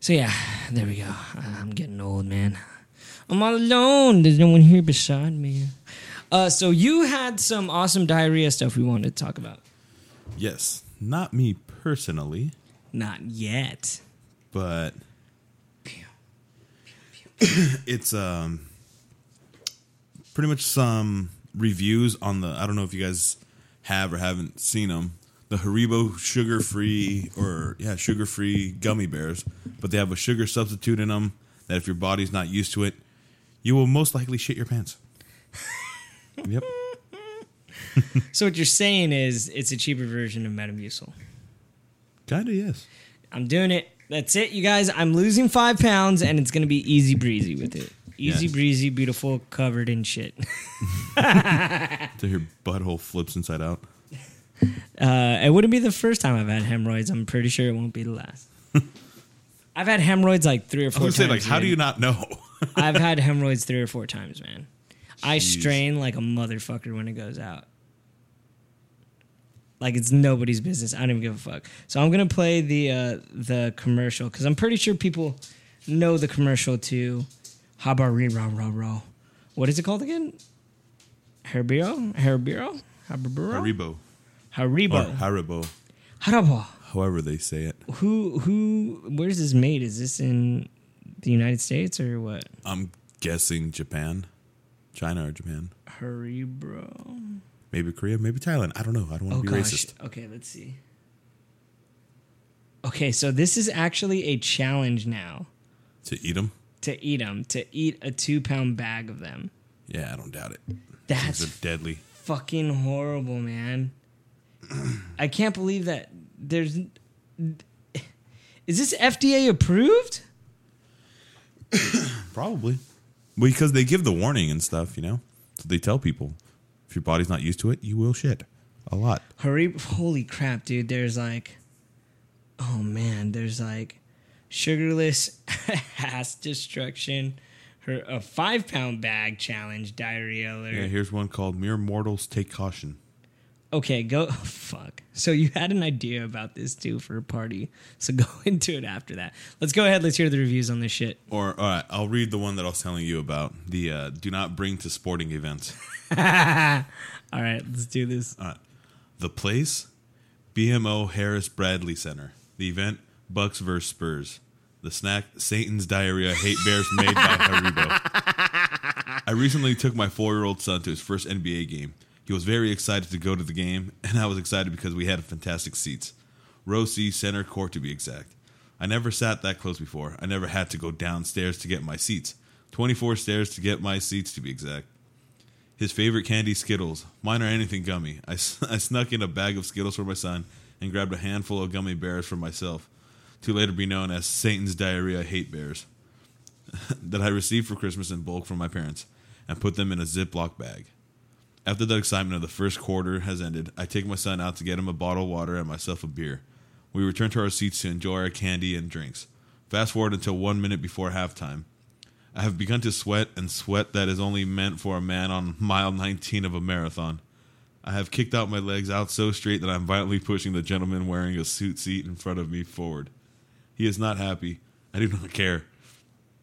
So yeah, there we go. I'm getting old, man. I'm all alone. There's no one here beside me. Uh, so you had some awesome diarrhea stuff we wanted to talk about. Yes. Not me personally. Not yet. But it's um pretty much some reviews on the, I don't know if you guys have or haven't seen them. The Haribo sugar-free or, yeah, sugar-free gummy bears. But they have a sugar substitute in them that if your body's not used to it, you will most likely shit your pants. Yep. So what you're saying is it's a cheaper version of Metamucil. Kind of, yes. I'm doing it. That's it, you guys. I'm losing five pounds, and it's going to be easy breezy with it. Easy yes. breezy, beautiful, covered in shit. Till your butthole flips inside out. Uh, it wouldn't be the first time I've had hemorrhoids. I'm pretty sure it won't be the last. I've had hemorrhoids like three or four I was times. I like, man. How do you not know? I've had hemorrhoids three or four times, man. Jeez. I strain like a motherfucker when it goes out. Like, it's nobody's business. I don't even give a fuck. So I'm going to play the uh, the commercial, because I'm pretty sure people know the commercial, too. Habari ra ra ra. What is it called again? Haribo? Haribo? Haribo. Haribo. Haribo. Haribo. However they say it. Who, who, where is this made? Is this in the United States or what? I'm guessing Japan. China or Japan. Haribo. Maybe Korea, maybe Thailand. I don't know. I don't want to oh, be gosh. racist. Okay, let's see. Okay, so this is actually a challenge now. To eat them? To eat them. To eat a two-pound bag of them. Yeah, I don't doubt it. That's Things are deadly. Fucking horrible, man. I can't believe that there's... Is this F D A approved? Probably. Because they give the warning and stuff, you know? So they tell people, if your body's not used to it, you will shit. A lot. Hurry, holy crap, dude. There's like... Oh, man. There's like... Sugarless ass destruction. Her a five pound bag challenge diarrhea alert. Yeah, here's one called Mere Mortals Take Caution. Okay, go oh, fuck. So you had an idea about this too for a party. So go into it after that. Let's go ahead. Let's hear the reviews on this shit. Or all right, I'll read the one that I was telling you about. The uh, do not bring to sporting events. All right, let's do this. All right. The place, B M O Harris Bradley Center. The event. Bucks versus Spurs. The snack, Satan's Diarrhea Hate Bears made by Haribo. I recently took my four-year-old son to his first N B A game. He was very excited to go to the game, and I was excited because we had fantastic seats. Row C, center court to be exact. I never sat that close before. I never had to go downstairs to get my seats. twenty-four stairs to get my seats, to be exact. His favorite candy, Skittles. Mine are anything gummy. I, I snuck in a bag of Skittles for my son and grabbed a handful of gummy bears for myself, to later be known as Satan's Diarrhea Hate Bears, that I received for Christmas in bulk from my parents, and put them in a Ziploc bag. After the excitement of the first quarter has ended, I take my son out to get him a bottle of water and myself a beer. We return to our seats to enjoy our candy and drinks. Fast forward until one minute before halftime. I have begun to sweat, and sweat that is only meant for a man on mile nineteen of a marathon. I have kicked out my legs out so straight that I'm violently pushing the gentleman wearing a suit seat in front of me forward. He is not happy. I do not care.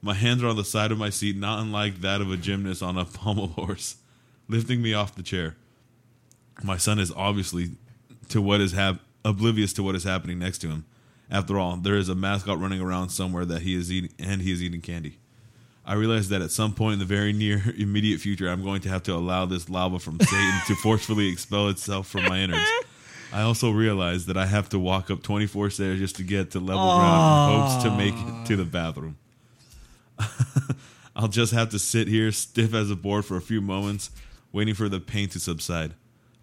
My hands are on the side of my seat, not unlike that of a gymnast on a pommel horse, lifting me off the chair. My son is obviously to what is hap- oblivious to what is happening next to him. After all, there is a mascot running around somewhere that he is eating, and he is eating candy. I realize that at some point in the very near immediate future, I'm going to have to allow this lava from Satan to forcefully expel itself from my innards. I also realized that I have to walk up twenty-four stairs just to get to level Aww. ground in hopes to make it to the bathroom. I'll just have to sit here stiff as a board for a few moments, waiting for the pain to subside.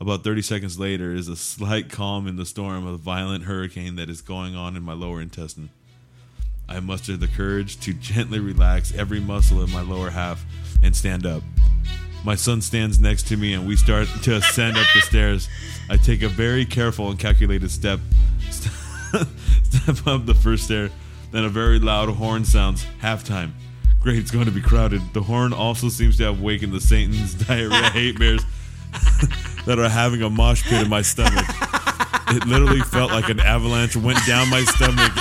About thirty seconds later is a slight calm in the storm of a violent hurricane that is going on in my lower intestine. I muster the courage to gently relax every muscle in my lower half and stand up. My son stands next to me, and we start to ascend up the stairs. I take a very careful and calculated step, st- step up the first stair. Then a very loud horn sounds. Halftime. Great, it's going to be crowded. The horn also seems to have wakened the Satan's Diarrhea Hate Bears that are having a mosh pit in my stomach. It literally felt like an avalanche went down my stomach.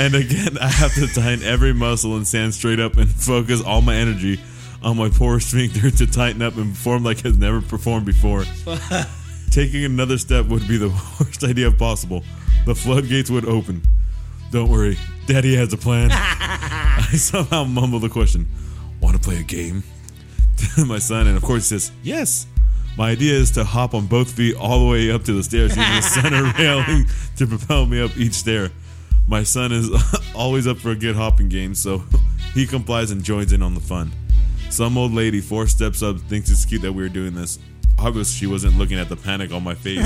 And again, I have to tighten every muscle and stand straight up and focus all my energy on my poor sphincter to tighten up and perform like has never performed before. Taking another step would be the worst idea possible. The floodgates would open. Don't worry, Daddy has a plan. I somehow mumble the question, want to play a game? To my son, and of course he says, yes. My idea is to hop on both feet all the way up to the stairs using the center railing to propel me up each stair. My son is always up for a good hopping game, so he complies and joins in on the fun. Some old lady four steps up thinks it's cute that we were doing this. Obviously, she wasn't looking at the panic on my face.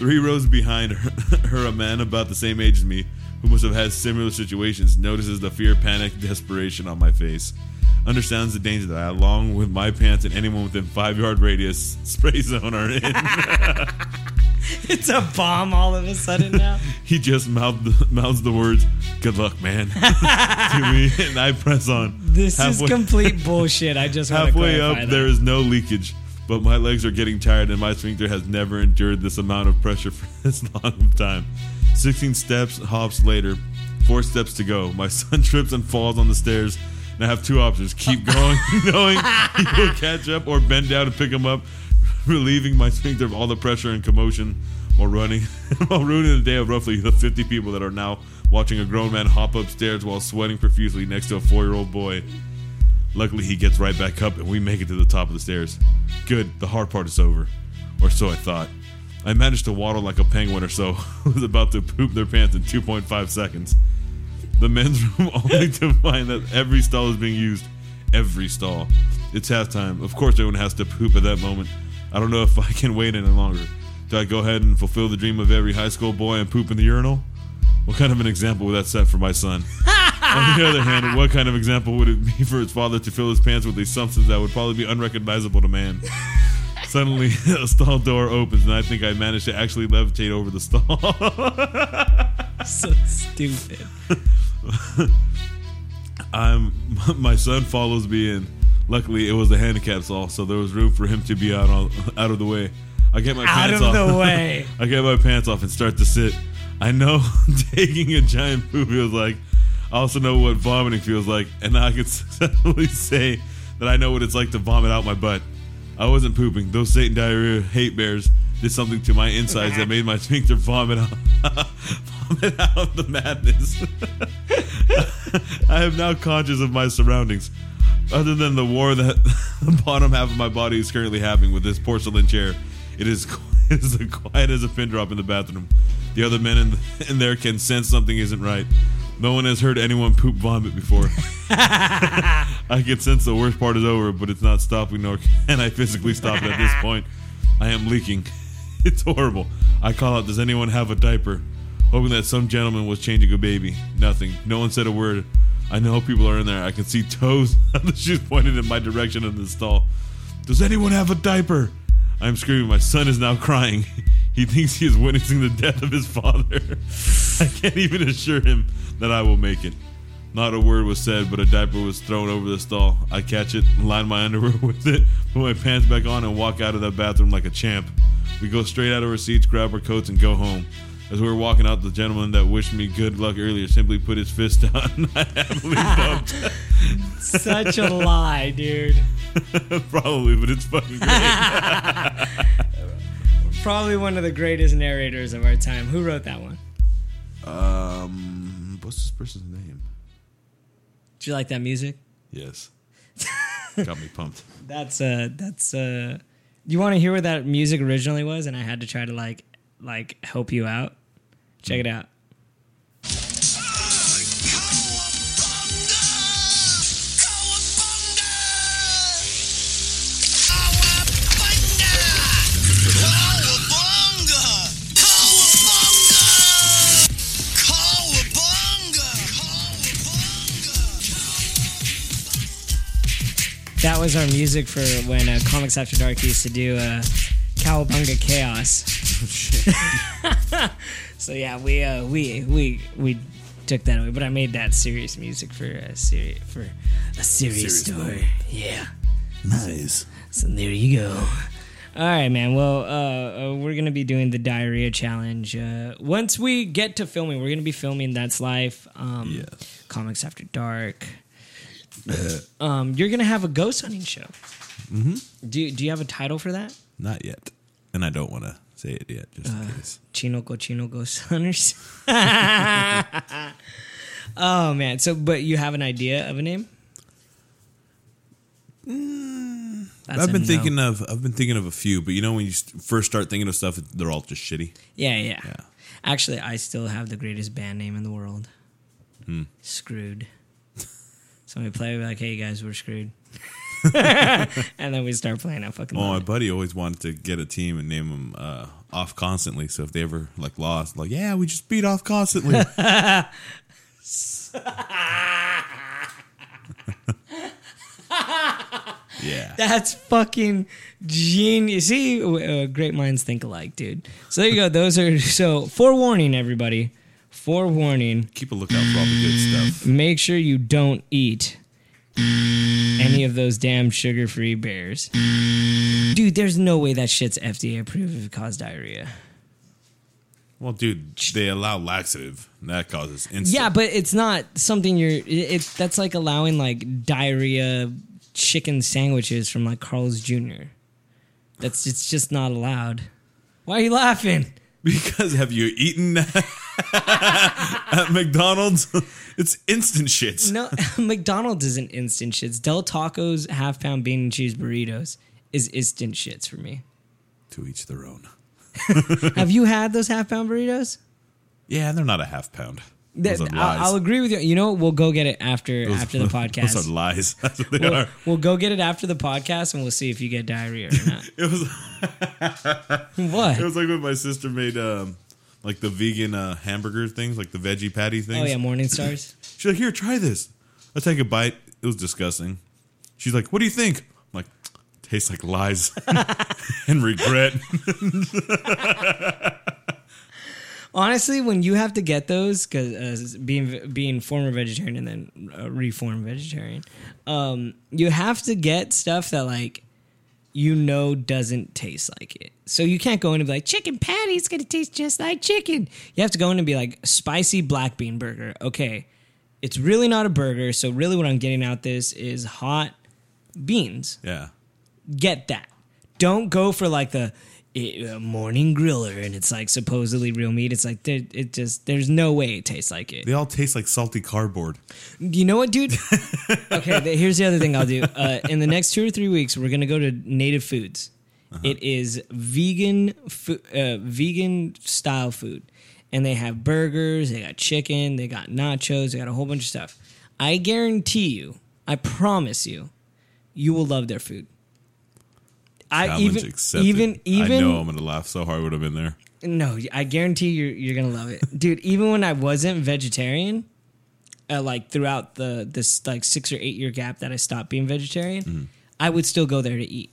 Three rows behind her, her, a man about the same age as me, who must have had similar situations, notices the fear, panic, desperation on my face. Understands the danger that I, along with my pants and anyone within five-yard radius spray zone, are in. It's a bomb all of a sudden now. He just mouth, mouths the words, good luck, man, to me, and I press on. This halfway, is complete bullshit. I just want to clarify halfway up, that. There is no leakage, but my legs are getting tired, and my sphincter has never endured this amount of pressure for this long of time. sixteen steps, hops later, Four steps to go. My son trips and falls on the stairs. And I have two options. Keep going, knowing he will catch up, or bend down and pick him up, relieving my sphincter of all the pressure and commotion while running, while ruining the day of roughly the fifty people that are now watching a grown man hop upstairs while sweating profusely next to a four-year-old boy. Luckily, he gets right back up, and we make it to the top of the stairs. Good. The hard part is over. Or so I thought. I managed to waddle like a penguin or so, who was about to poop their pants in two point five seconds. The men's room, only to find that every stall is being used. Every stall. It's halftime. Of course, everyone has to poop at that moment. I don't know if I can wait any longer. Do I go ahead and fulfill the dream of every high school boy and poop in the urinal? What kind of an example would that set for my son? On the other hand, what kind of example would it be for his father to fill his pants with a substance that would probably be unrecognizable to man? Suddenly, a stall door opens, and I think I managed to actually levitate over the stall. So stupid. I'm, my son follows me in. Luckily, it was the handicap stall, so there was room for him to be out on, out of the way. I get my out pants off. Out of the way. I get my pants off and start to sit. I know taking a giant poop feels like. I also know what vomiting feels like, and I can successfully say that I know what it's like to vomit out my butt. I wasn't pooping. Those Satan diarrhea hate bears did something to my insides that made my sphincter vomit out, vomit out the madness. I am now conscious of my surroundings, other than the war that the bottom half of my body is currently having with this porcelain chair. It is, it is quiet as a pin drop in the bathroom. The other men in, in there can sense something isn't right. No one has heard anyone poop vomit before. I can sense the worst part is over, but it's not stopping, nor can I physically stop it at this point. I am leaking. It's horrible. I call out, does anyone have a diaper? Hoping that some gentleman was changing a baby. Nothing. No one said a word. I know people are in there. I can see toes on the shoes pointed in my direction in the stall. Does anyone have a diaper? I'm screaming. My son is now crying. He thinks he is witnessing the death of his father. I can't even assure him that I will make it. Not a word was said, but a diaper was thrown over the stall. I catch it, line my underwear with it, put my pants back on, and walk out of that bathroom like a champ. We go straight out of our seats, grab our coats, and go home. As we were walking out, the gentleman that wished me good luck earlier simply put his fist out, and I happily dumped. Such a lie, dude. Probably, but it's fucking great. Probably one of the greatest narrators of our time. Who wrote that one? Um, what's this person's name? Did you like that music? Yes. Got me pumped. That's uh that's uh you want to hear where that music originally was, and I had to try to like like help you out. Check mm. it out. That was our music for when uh, Comics After Dark used to do uh, Cowabunga Chaos. Oh, shit. So yeah, we uh, we we we took that away, but I made that serious music for a seri- for a serious, serious story. Movie. Yeah, nice. So, so there you go. All right, man. Well, uh, uh, we're gonna be doing the diarrhea challenge uh, once we get to filming. We're gonna be filming That's Life, um, yes. Comics After Dark. Um, you're gonna have a ghost hunting show. Mm-hmm. Do Do you have a title for that? Not yet, and I don't want to say it yet. Just uh, in case. Chino Cochino Ghost Hunters. Oh man! So, but you have an idea of a name? Mm, I've been no. thinking of. I've been thinking of a few, but you know when you first start thinking of stuff, they're all just shitty. Yeah, yeah. yeah. Actually, I still have the greatest band name in the world. Hmm. Screwed. So we play, we're like, hey, guys, we're screwed. And then we start playing out fucking Oh, my it. buddy always wanted to get a team and name them uh, Off Constantly. So if they ever, like, lost, like, yeah, we just beat Off Constantly. Yeah. That's fucking genius. See, uh, great minds think alike, dude. So there you go. Those are, so forewarning, everybody. Forewarning. Keep a lookout for all the good stuff. Make sure you don't eat any of those damn sugar-free bears. Dude, there's no way that shit's F D A approved if it caused diarrhea. Well, dude, they allow laxative. That causes instant. Yeah, but it's not something you're... It's that's like allowing like diarrhea chicken sandwiches from like Carl's Junior That's it's just not allowed. Why are you laughing? Because have you eaten at McDonald's? It's instant shits. No, McDonald's isn't instant shits. Del Taco's half-pound bean and cheese burritos is instant shits for me. To each their own. Have you had those half-pound burritos? Yeah, they're not a half-pound. I'll agree with you. You know what? We'll go get it after those, after the podcast. Those are lies. That's what they we'll, are. We'll go get it after the podcast, and we'll see if you get diarrhea or not. It was what? It was like when my sister made um, like the vegan uh, hamburger things, like the veggie patty things. Oh, yeah, Morningstars. She's like, here, try this. I take a bite. It was disgusting. She's like, what do you think? I'm like, tastes like lies and regret. Honestly, when you have to get those, because uh, being being former vegetarian and then uh, reformed vegetarian, um, you have to get stuff that like you know doesn't taste like it. So you can't go in and be like chicken patty is going to taste just like chicken. You have to go in and be like spicy black bean burger. Okay, it's really not a burger. So really, what I'm getting out this is hot beans. Yeah, get that. Don't go for like the. It, a morning griller, and it's like supposedly real meat. It's like it just there's no way it tastes like it. They all taste like salty cardboard. You know what, dude? Okay, the, here's the other thing I'll do. Uh, in the next two or three weeks, we're gonna go to Native Foods. Uh-huh. It is vegan, fo- uh, vegan style food, and they have burgers, they got chicken, they got nachos, they got a whole bunch of stuff. I guarantee you, I promise you, you will love their food. I even, accepted. even even I know I'm gonna laugh so hard when I'm in there. No, I guarantee you're you're gonna love it, dude. Even when I wasn't vegetarian, uh, like throughout the this like six or eight year gap that I stopped being vegetarian, mm-hmm. I would still go there to eat.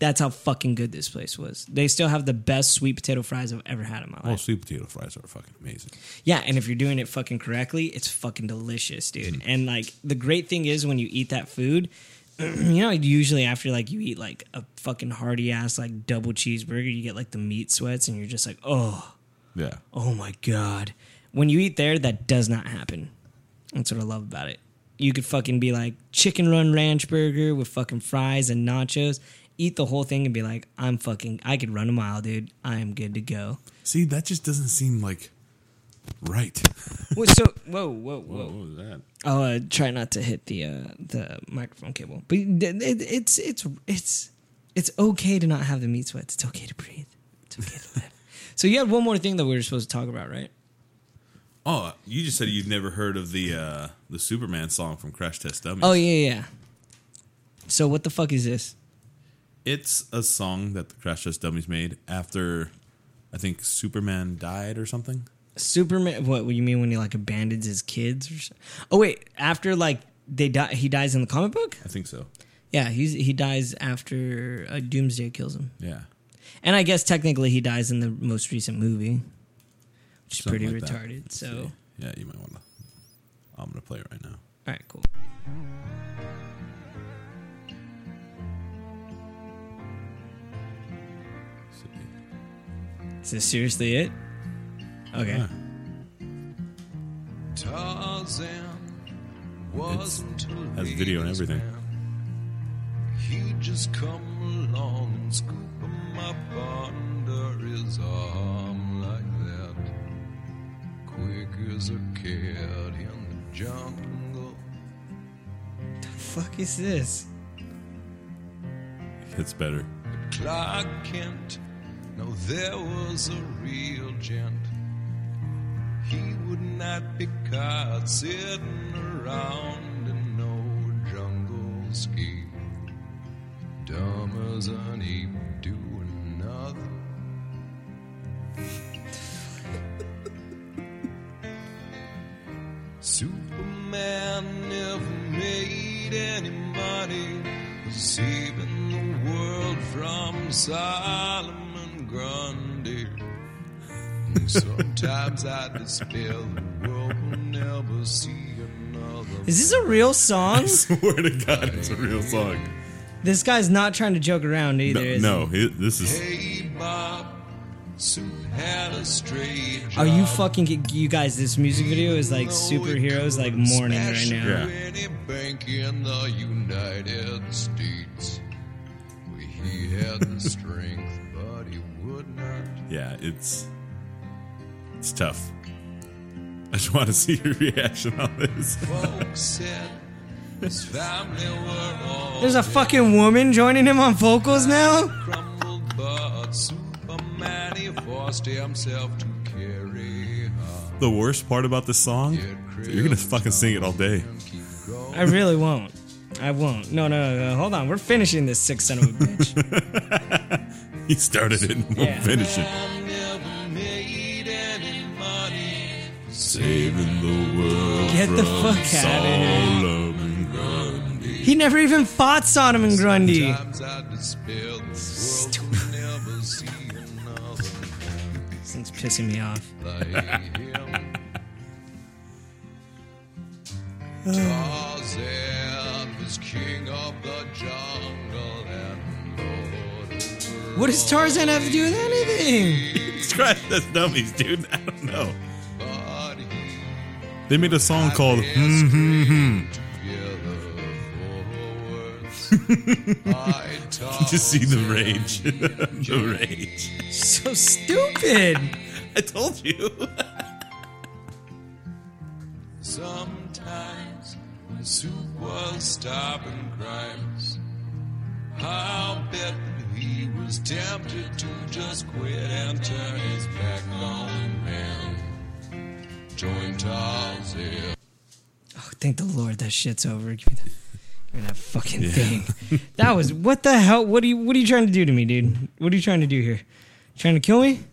That's how fucking good this place was. They still have the best sweet potato fries I've ever had in my life. Oh, sweet potato fries are fucking amazing. Yeah, and if you're doing it fucking correctly, it's fucking delicious, dude. Mm-hmm. And like the great thing is when you eat that food. You know, usually after like you eat like a fucking hearty ass like double cheeseburger, you get like the meat sweats, and you're just like, oh, yeah, oh my god. When you eat there, that does not happen. That's what I love about it. You could fucking be like chicken run ranch burger with fucking fries and nachos, eat the whole thing, and be like, I'm fucking, I could run a mile, dude. I am good to go. See, that just doesn't seem like right. Well, so whoa, whoa, whoa, what was that? I'll uh, try not to hit the uh, the microphone cable, but it, it's it's it's it's okay to not have the meat sweats. It's okay to breathe. It's okay to live. So you had one more thing that we were supposed to talk about, right? Oh, you just said you've never heard of the uh, the Superman song from Crash Test Dummies. Oh yeah, yeah. So what the fuck is this? It's a song that the Crash Test Dummies made after, I think Superman died or something. Superman, what you mean when he like abandons his kids? Or so? Oh wait, after like they die, he dies in the comic book. I think so. Yeah, he's he dies after uh, Doomsday kills him. Yeah, and I guess technically he dies in the most recent movie, which is pretty like retarded. That. So see. Yeah, you might want to. I'm gonna play it right now. All right, cool. Is this seriously it? Okay. Yeah. It has video and everything. He just come along and scoop him up under his arm like that. Quick as a cat in the jungle. The fuck is this? It's better. But Clark Kent, no, there was a real gent. He would not be caught sitting around in no jungle scheme. Dumb as an ape doing nothing. Superman never made any money, saving the world from Solomon Grundy. Sometimes I despair the world will never see another. Is this a real song? I swear to God, it's a real song. This guy's not trying to joke around either. No, is no he? This is. Hey, Bob, once who had a stray job. Are you fucking, you guys, this music video is like superheroes like mourning right now. Yeah. Any bank in the United States. He had the strength, but he would not. Yeah, it's it's tough. I just want to see your reaction on this. There's a fucking woman joining him on vocals now? The worst part about this song? You're gonna fucking sing it all day. I really won't. I won't. No, no, no, no. Hold on. We're finishing this sick son of a bitch. He started it and we'll yeah. finish it. Saving the world. Get the fuck out of here. He never even fought Sodom and Grundy. Stupid. This thing's pissing me off. King of the jungle and what does Tarzan have to do with anything? It's Christ, that's dummies, dude. I don't know. They made a song called Hmm Hmm Hmm. Just see the rage. The rage. So stupid. I told you. Sometimes soup was stopping crimes. I'll bet he was tempted to just quit and turn his back on man. Join Tarzan. Oh, thank the Lord that shit's over. Give me, the, give me that fucking yeah. thing. That was what the hell? What are you? What are you trying to do to me, dude? What are you trying to do here? You trying to kill me?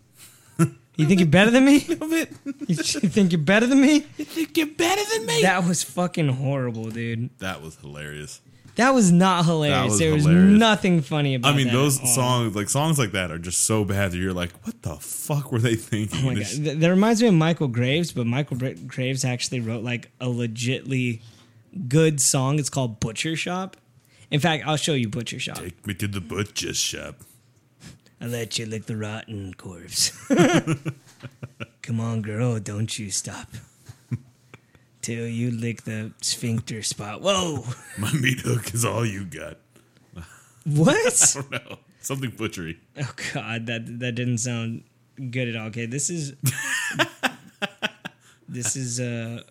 You think you're better than me? A little bit. You think you're better than me? You think you're better than me? That was fucking horrible, dude. That was hilarious. That was not hilarious. That was there hilarious. was nothing funny about that. I mean, that those songs, like songs like that, are just so bad that you're like, what the fuck were they thinking? Oh my this- God. That reminds me of Michael Graves, but Michael Graves actually wrote like a legitly good song. It's called Butcher Shop. In fact, I'll show you Butcher Shop. Take me to the butcher shop. I let you lick the rotten corpse. Come on, girl, don't you stop. Till you lick the sphincter spot. Whoa! My meat hook is all you got. What? I don't know. Something butchery. Oh, God, that that didn't sound good at all. Okay, this is... this is, uh...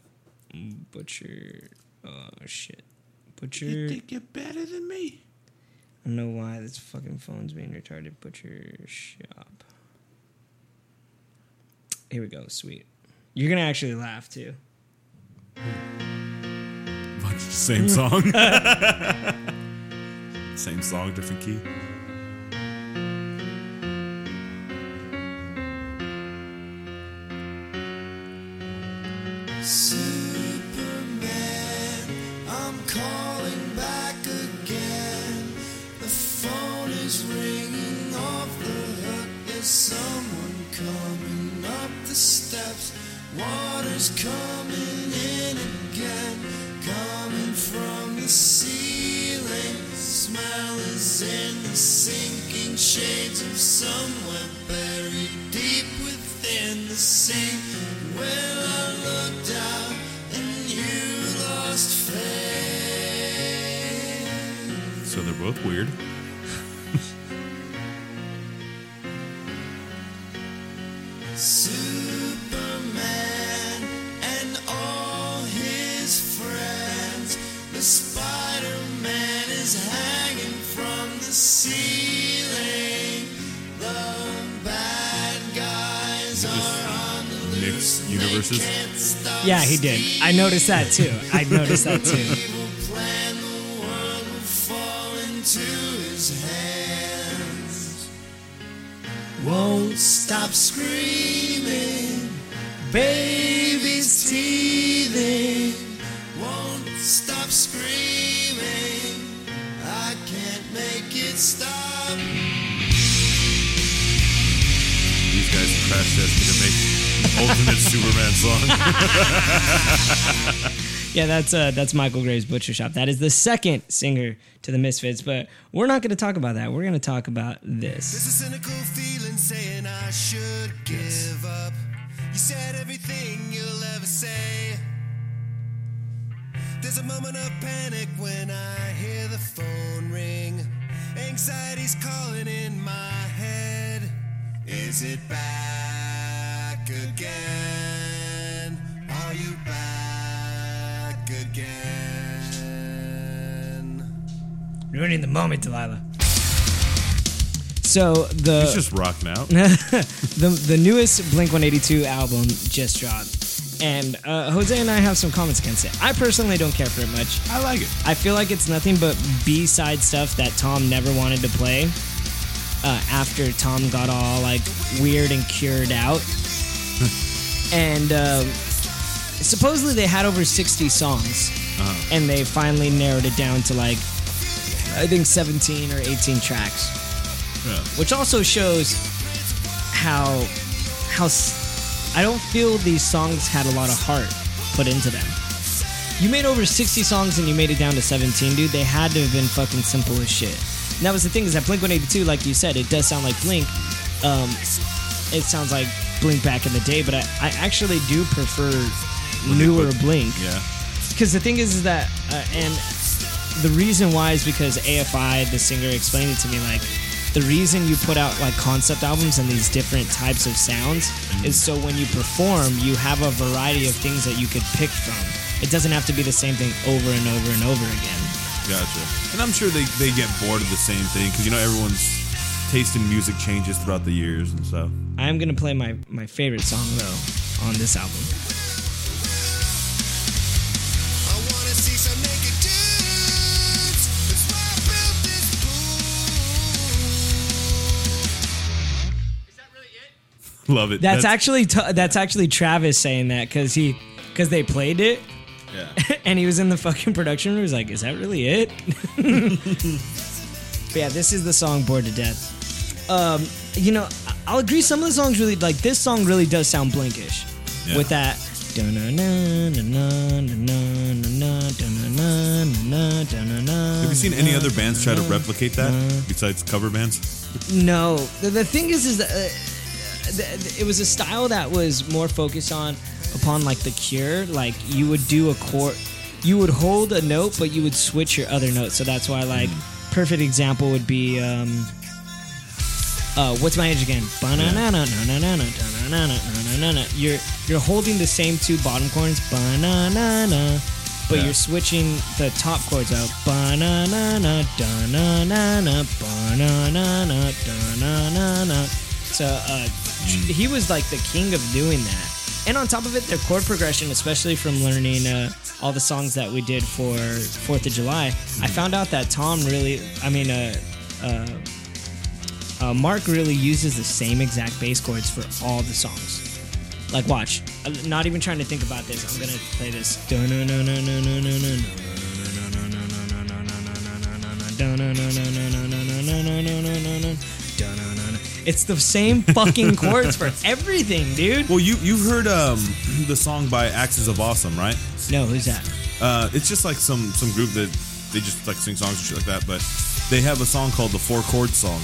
Butcher... Oh, shit. Butcher... You think you're better than me? I don't know why this fucking phone's being retarded. Butcher shop. Here we go. Sweet. You're gonna actually laugh too. Much the same song. Same song, different key. Superman, I'm calling back again. The phone is ringing off the hook. There's someone coming up the steps. Water's coming in again, coming from the ceiling. Smell is in the sinking shades of somewhere buried deep within the sink. When I look down and you lost faith. So they're both weird. Superman and all his friends. The Spider-Man is hanging from the ceiling. The bad guys are on the loose. Mixed universes. Yeah, he did. I noticed that too. I noticed that too. Won't stop screaming, baby's teething. Won't stop screaming, I can't make it stop. These guys crash tested to make ultimate Superman song. Yeah, that's uh, that's Michael Graves' Butcher Shop. That is the second singer to the Misfits, but we're not going to talk about that. We're going to talk about this. There's a cynical feeling saying I should give up. You said everything you'll ever say. There's a moment of panic when I hear the phone ring. Anxiety's calling in my head. Is it back again? Are you back again? Ruining the moment, Delilah. So the He's just rocking out. the the newest Blink one eighty-two album just dropped. And uh, Jose and I have some comments against it. I personally don't care for it much. I like it. I feel like it's nothing but B-side stuff that Tom never wanted to play uh, after Tom got all like weird and cured out. And uh, supposedly they had over sixty songs, uh-huh. and they finally narrowed it down to like I think seventeen or eighteen tracks, yeah. which also shows how how. I don't feel these songs had a lot of heart put into them. You made over sixty songs and you made it down to seventeen, dude. They had to have been fucking simple as shit. And that was the thing, is that Blink one eighty-two, like you said, it does sound like Blink. Um, it sounds like Blink back in the day, but I, I actually do prefer newer put, Blink. Yeah. Because the thing is, is that, uh, and the reason why is because A F I, the singer, explained it to me, like, the reason you put out like concept albums and these different types of sounds is so when you perform, you have a variety of things that you could pick from. It doesn't have to be the same thing over and over and over again. Gotcha. And I'm sure they, they get bored of the same thing because, you know, everyone's taste in music changes throughout the years and stuff. I'm going to play my, my favorite song, though, on this album. I want to see some naked Love it. That's, that's actually t- that's actually Travis saying that because he because they played it, yeah. and he was in the fucking production room. He was like, "Is that really it?" But yeah, this is the song "Bored to Death." Um, you know, I'll agree. Some of the songs really like this song really does sound Blink-ish yeah. with that. Have you seen any other bands try to replicate that besides cover bands? No. The, the thing is, is that. Uh, It was a style that was more focused on upon like the Cure. Like you would do a chord, you would hold a note, but you would switch your other notes. So that's why, like, perfect example would be, um, uh, what's my age again? Yeah. You're you're holding the same two bottom chords, banana, but yeah. you're switching the top chords out, banana, banana, banana, banana. So uh, he was like the king of doing that. And on top of it, their chord progression, especially from learning uh, all the songs that we did for fourth of July, I found out that Tom really, I mean, uh, uh, uh, Mark really uses the same exact bass chords for all the songs. Like, watch. I'm not even trying to think about this. I'm going to play this. It's the same fucking chords for everything, dude. Well, you, you've heard um, the song by Axis of Awesome, right? No, who's that? Uh, it's just like some, some group that they just like sing songs and shit like that, but they have a song called the Four Chords Song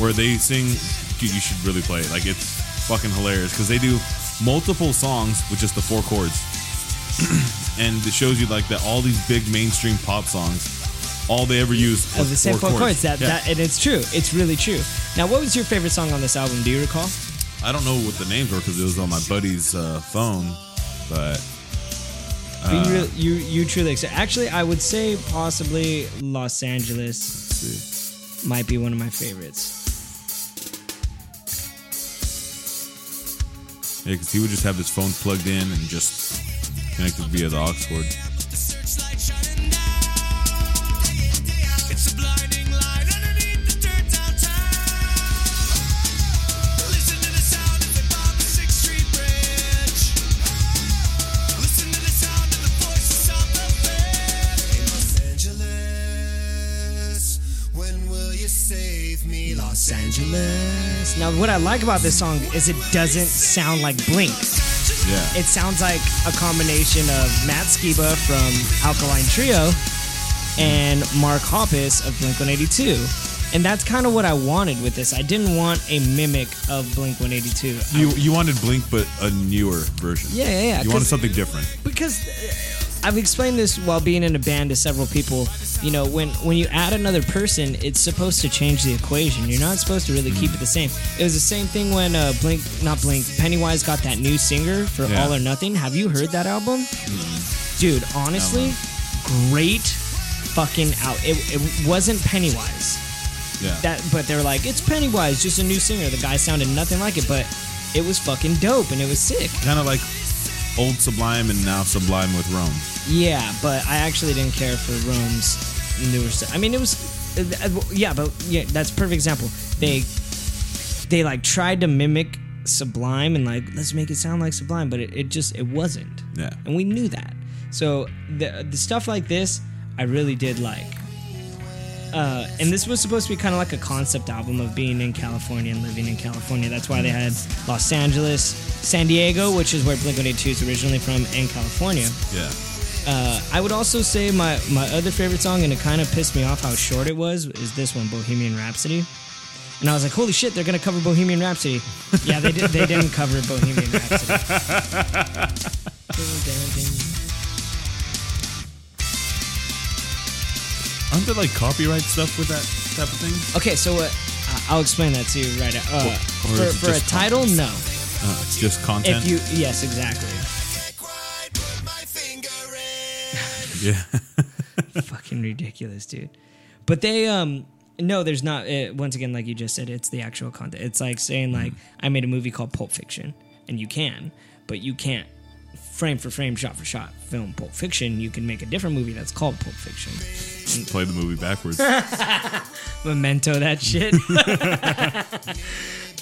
where they sing... Dude, you should really play it. Like, it's fucking hilarious because they do multiple songs with just the four chords. And it shows you like that all these big mainstream pop songs, all they ever use was oh, the same four chords. chords. That, yeah. that, and it's true. It's really true. Now, what was your favorite song on this album? Do you recall? I don't know what the names were because it was on my buddy's uh, phone. But, uh, but you, really, you you truly accept. Actually, I would say possibly Los Angeles might be one of my favorites. Yeah, because he would just have his phone plugged in and just connected via the aux cord. Now, what I like about this song is it doesn't sound like Blink. Yeah. It sounds like a combination of Matt Skiba from Alkaline Trio and Mark Hoppus of Blink one eighty-two. And that's kind of what I wanted with this. I didn't want a mimic of Blink one eighty-two. You I, you wanted Blink, but a newer version. Yeah, yeah, yeah. You wanted something different. Because I've explained this while being in a band to several people. You know, when, when you add another person, it's supposed to change the equation. You're not supposed to really keep it the same. It was the same thing when uh, Blink, not Blink, Pennywise got that new singer for yeah. All or Nothing. Have you heard that album? Mm-hmm. Dude, honestly, great fucking out. It, it wasn't Pennywise. Yeah. That, but they were like, it's Pennywise, just a new singer. The guy sounded nothing like it, but it was fucking dope and it was sick. Kind of like old Sublime and now Sublime with Rome. Yeah, but I actually didn't care for Rome's newer stuff. I mean, it was, yeah, but yeah, that's a perfect example. They, they like tried to mimic Sublime and like let's make it sound like Sublime, but it, it just it wasn't. Yeah, and we knew that. So the the stuff like this, I really did like. Uh, and this was supposed to be kind of like a concept album of being in California and living in California. That's why they had Los Angeles, San Diego, which is where Blink one eighty-two is originally from, and California. Yeah. Uh, I would also say my, my other favorite song, and it kind of pissed me off how short it was, is this one, Bohemian Rhapsody. And I was like, holy shit, they're going to cover Bohemian Rhapsody. Yeah, they, did, they didn't cover Bohemian Rhapsody. Aren't there like copyright stuff with that type of thing? Okay, so uh, I'll explain that to you right now. Uh, or, or for for a title, content? No. Uh, just content? If you, yes, exactly. Yeah. Fucking ridiculous, dude. But they, um, no, there's not. Uh, once again, like you just said, it's the actual content. It's like saying, like, mm. I made a movie called Pulp Fiction, and you can, but you can't. Frame for frame, shot for shot, film Pulp Fiction. You can make a different movie that's called Pulp Fiction. And play the movie backwards. Memento that shit.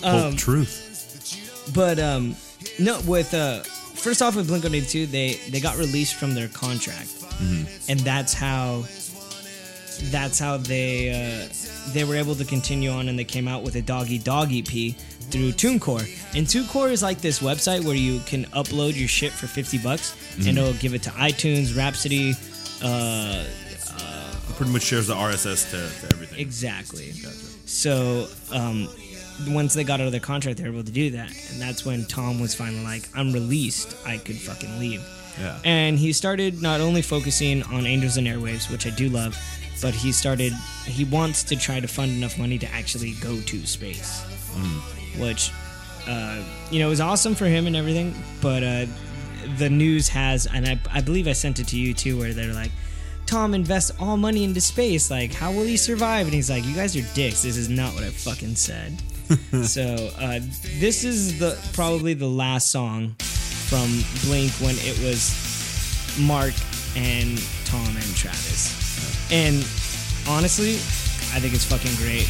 Pulp um, Truth. But um, no, with uh, first off with Blink one eighty-two, they they got released from their contract, mm-hmm. and that's how that's how they uh, they were able to continue on, and they came out with a Doggy Dog E P. Through TuneCore. And TuneCore is like this website where you can upload your shit for fifty bucks, mm-hmm. and it'll give it to iTunes, Rhapsody. Uh, uh, it pretty much shares the R S S to, to everything. Exactly. Gotcha. So um, once they got out of their contract, they were able to do that. And that's when Tom was finally like, I'm released. I could fucking leave. Yeah. And he started not only focusing on Angels and Airwaves, which I do love, but he started, he wants to try to fund enough money to actually go to space. Mm. Which, uh, you know, was awesome for him and everything, but uh, the news has, and I, I believe I sent it to you too, where they're like, Tom invests all money into space, like, how will he survive? And he's like, you guys are dicks, this is not what I fucking said. So, uh, this is the probably the last song from Blink when it was Mark and Tom and Travis. And honestly, I think it's fucking great.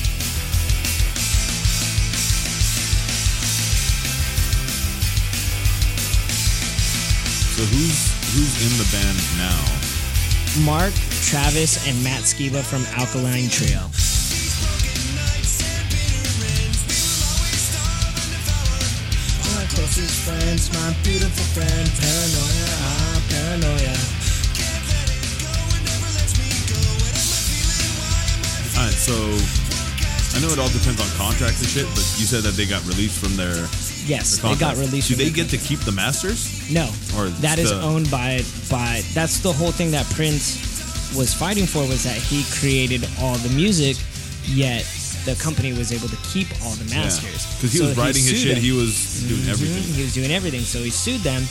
So who's who's in the band now? Mark, Travis, and Matt Skiba from Alkaline Trio. My closest friends, my beautiful friend, paranoia, ah, paranoia. All right, so I know it all depends on contracts and shit, but you said that they got released from their... Yes, they got released. Do they get to keep the masters? No. Or that is owned by by that's the whole thing that Prince was fighting for, was that he created all the music, yet the company was able to keep all the masters. Because he was writing his shit, he was doing everything. He was doing everything, so he sued them,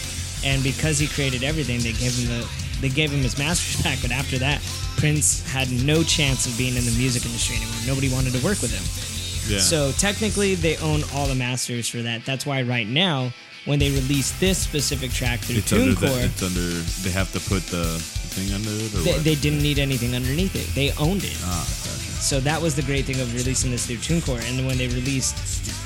and because he created everything, they gave him the they gave him his masters back. But after that, Prince had no chance of being in the music industry anymore. Nobody wanted to work with him. Yeah. So technically, they own all the masters for that. That's why right now, when they release this specific track through it's TuneCore, under the, it's under. They have to put the thing under it. Or they, what? They didn't need anything underneath it. They owned it. Ah, gotcha. So that was the great thing of releasing this through TuneCore. And then when they released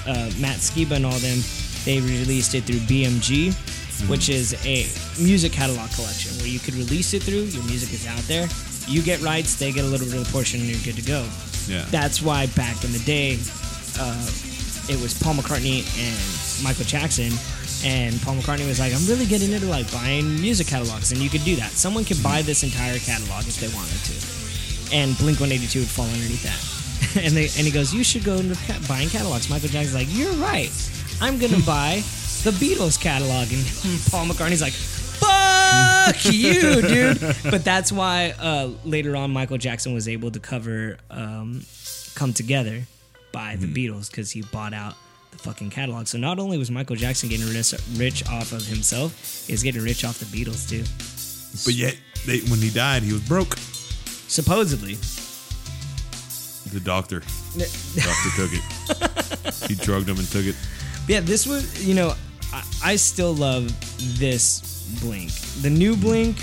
uh, Matt Skiba and all them, they released it through B M G, mm-hmm. which is a music catalog collection where you could release it through. Your music is out there. You get rights. They get a little bit of the portion, and you're good to go. Yeah. That's why back in the day, uh, it was Paul McCartney and Michael Jackson, and Paul McCartney was like, I'm really getting into like buying music catalogs, and you could do that. Someone could buy this entire catalog if they wanted to, and Blink one eighty-two would fall underneath that. and, they, and he goes, you should go into ca- buying catalogs. Michael Jackson's like, you're right. I'm going to buy the Beatles catalog. And Paul McCartney's like, fuck you, dude. But that's why uh, later on Michael Jackson was able to cover um, Come Together by the mm. Beatles, because he bought out the fucking catalog. So not only was Michael Jackson getting rich off of himself, he was getting rich off the Beatles too. But yet, they, when he died, he was broke. Supposedly. The doctor. The doctor took it. He drugged him and took it. Yeah, this was, you know, I, I still love this Blink. The new Blink,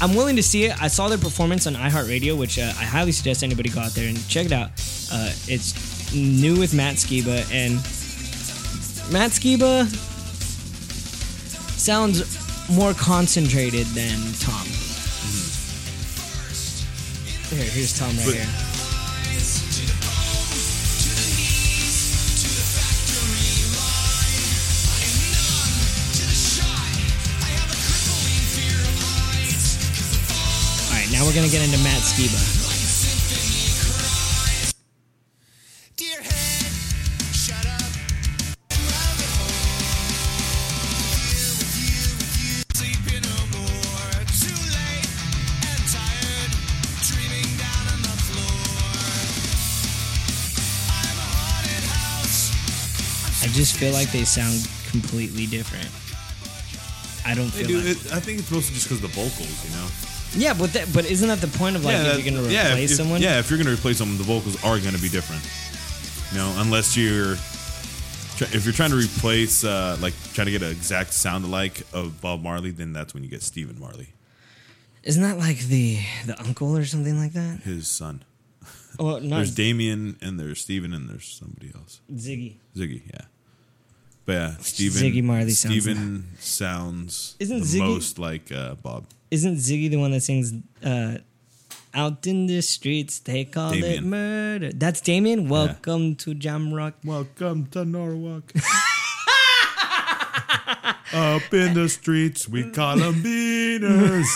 I'm willing to see it. I saw their performance on iHeartRadio, which uh, I highly suggest anybody go out there and check it out. Uh, it's new with Matt Skiba, and Matt Skiba sounds more concentrated than Tom. Mm-hmm. Here, here's Tom right but- here. Now we're going to get into Matt Skiba. I just feel like they sound completely different. I don't feel like... It, I think it's mostly just because of the vocals, you know? Yeah, but that, but isn't that the point of like yeah, if you're going to replace yeah, if, someone? Yeah, if you're going to replace someone, the vocals are going to be different. You know, unless you're if you're trying to replace uh, like trying to get an exact sound alike of Bob Marley, then that's when you get Stephen Marley. Isn't that like the the uncle or something like that? His son. Oh, no. There's Damien and there's Stephen and there's somebody else. Ziggy. Ziggy, yeah. But yeah, Stephen Ziggy Marley Stephen sounds, sounds isn't the Ziggy, most like uh, Bob. Isn't Ziggy the one that sings uh, out in the streets they call Damien. It murder? That's Damien. Welcome yeah. to Jamrock. Welcome to Norwalk. Up in the streets we call them beaters.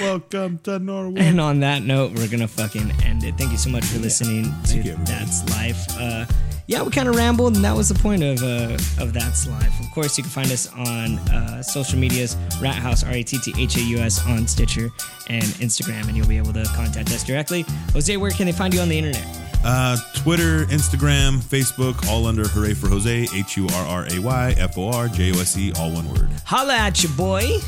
Welcome to Norwalk. And on that note, we're gonna fucking end it. Thank you so much for listening yeah. to you, That's Life. Uh, yeah, we kind of rambled, and that was the point of uh, of That's Life. Of course, you can find us on uh, social medias, Rat House, R A T T H A U S, on Stitcher and Instagram, and you'll be able to contact us directly. Jose, where can they find you on the internet? Uh, Twitter, Instagram, Facebook, all under Hooray for Jose, H U R R A Y F O R J O S E, all one word. Holla at you, boy.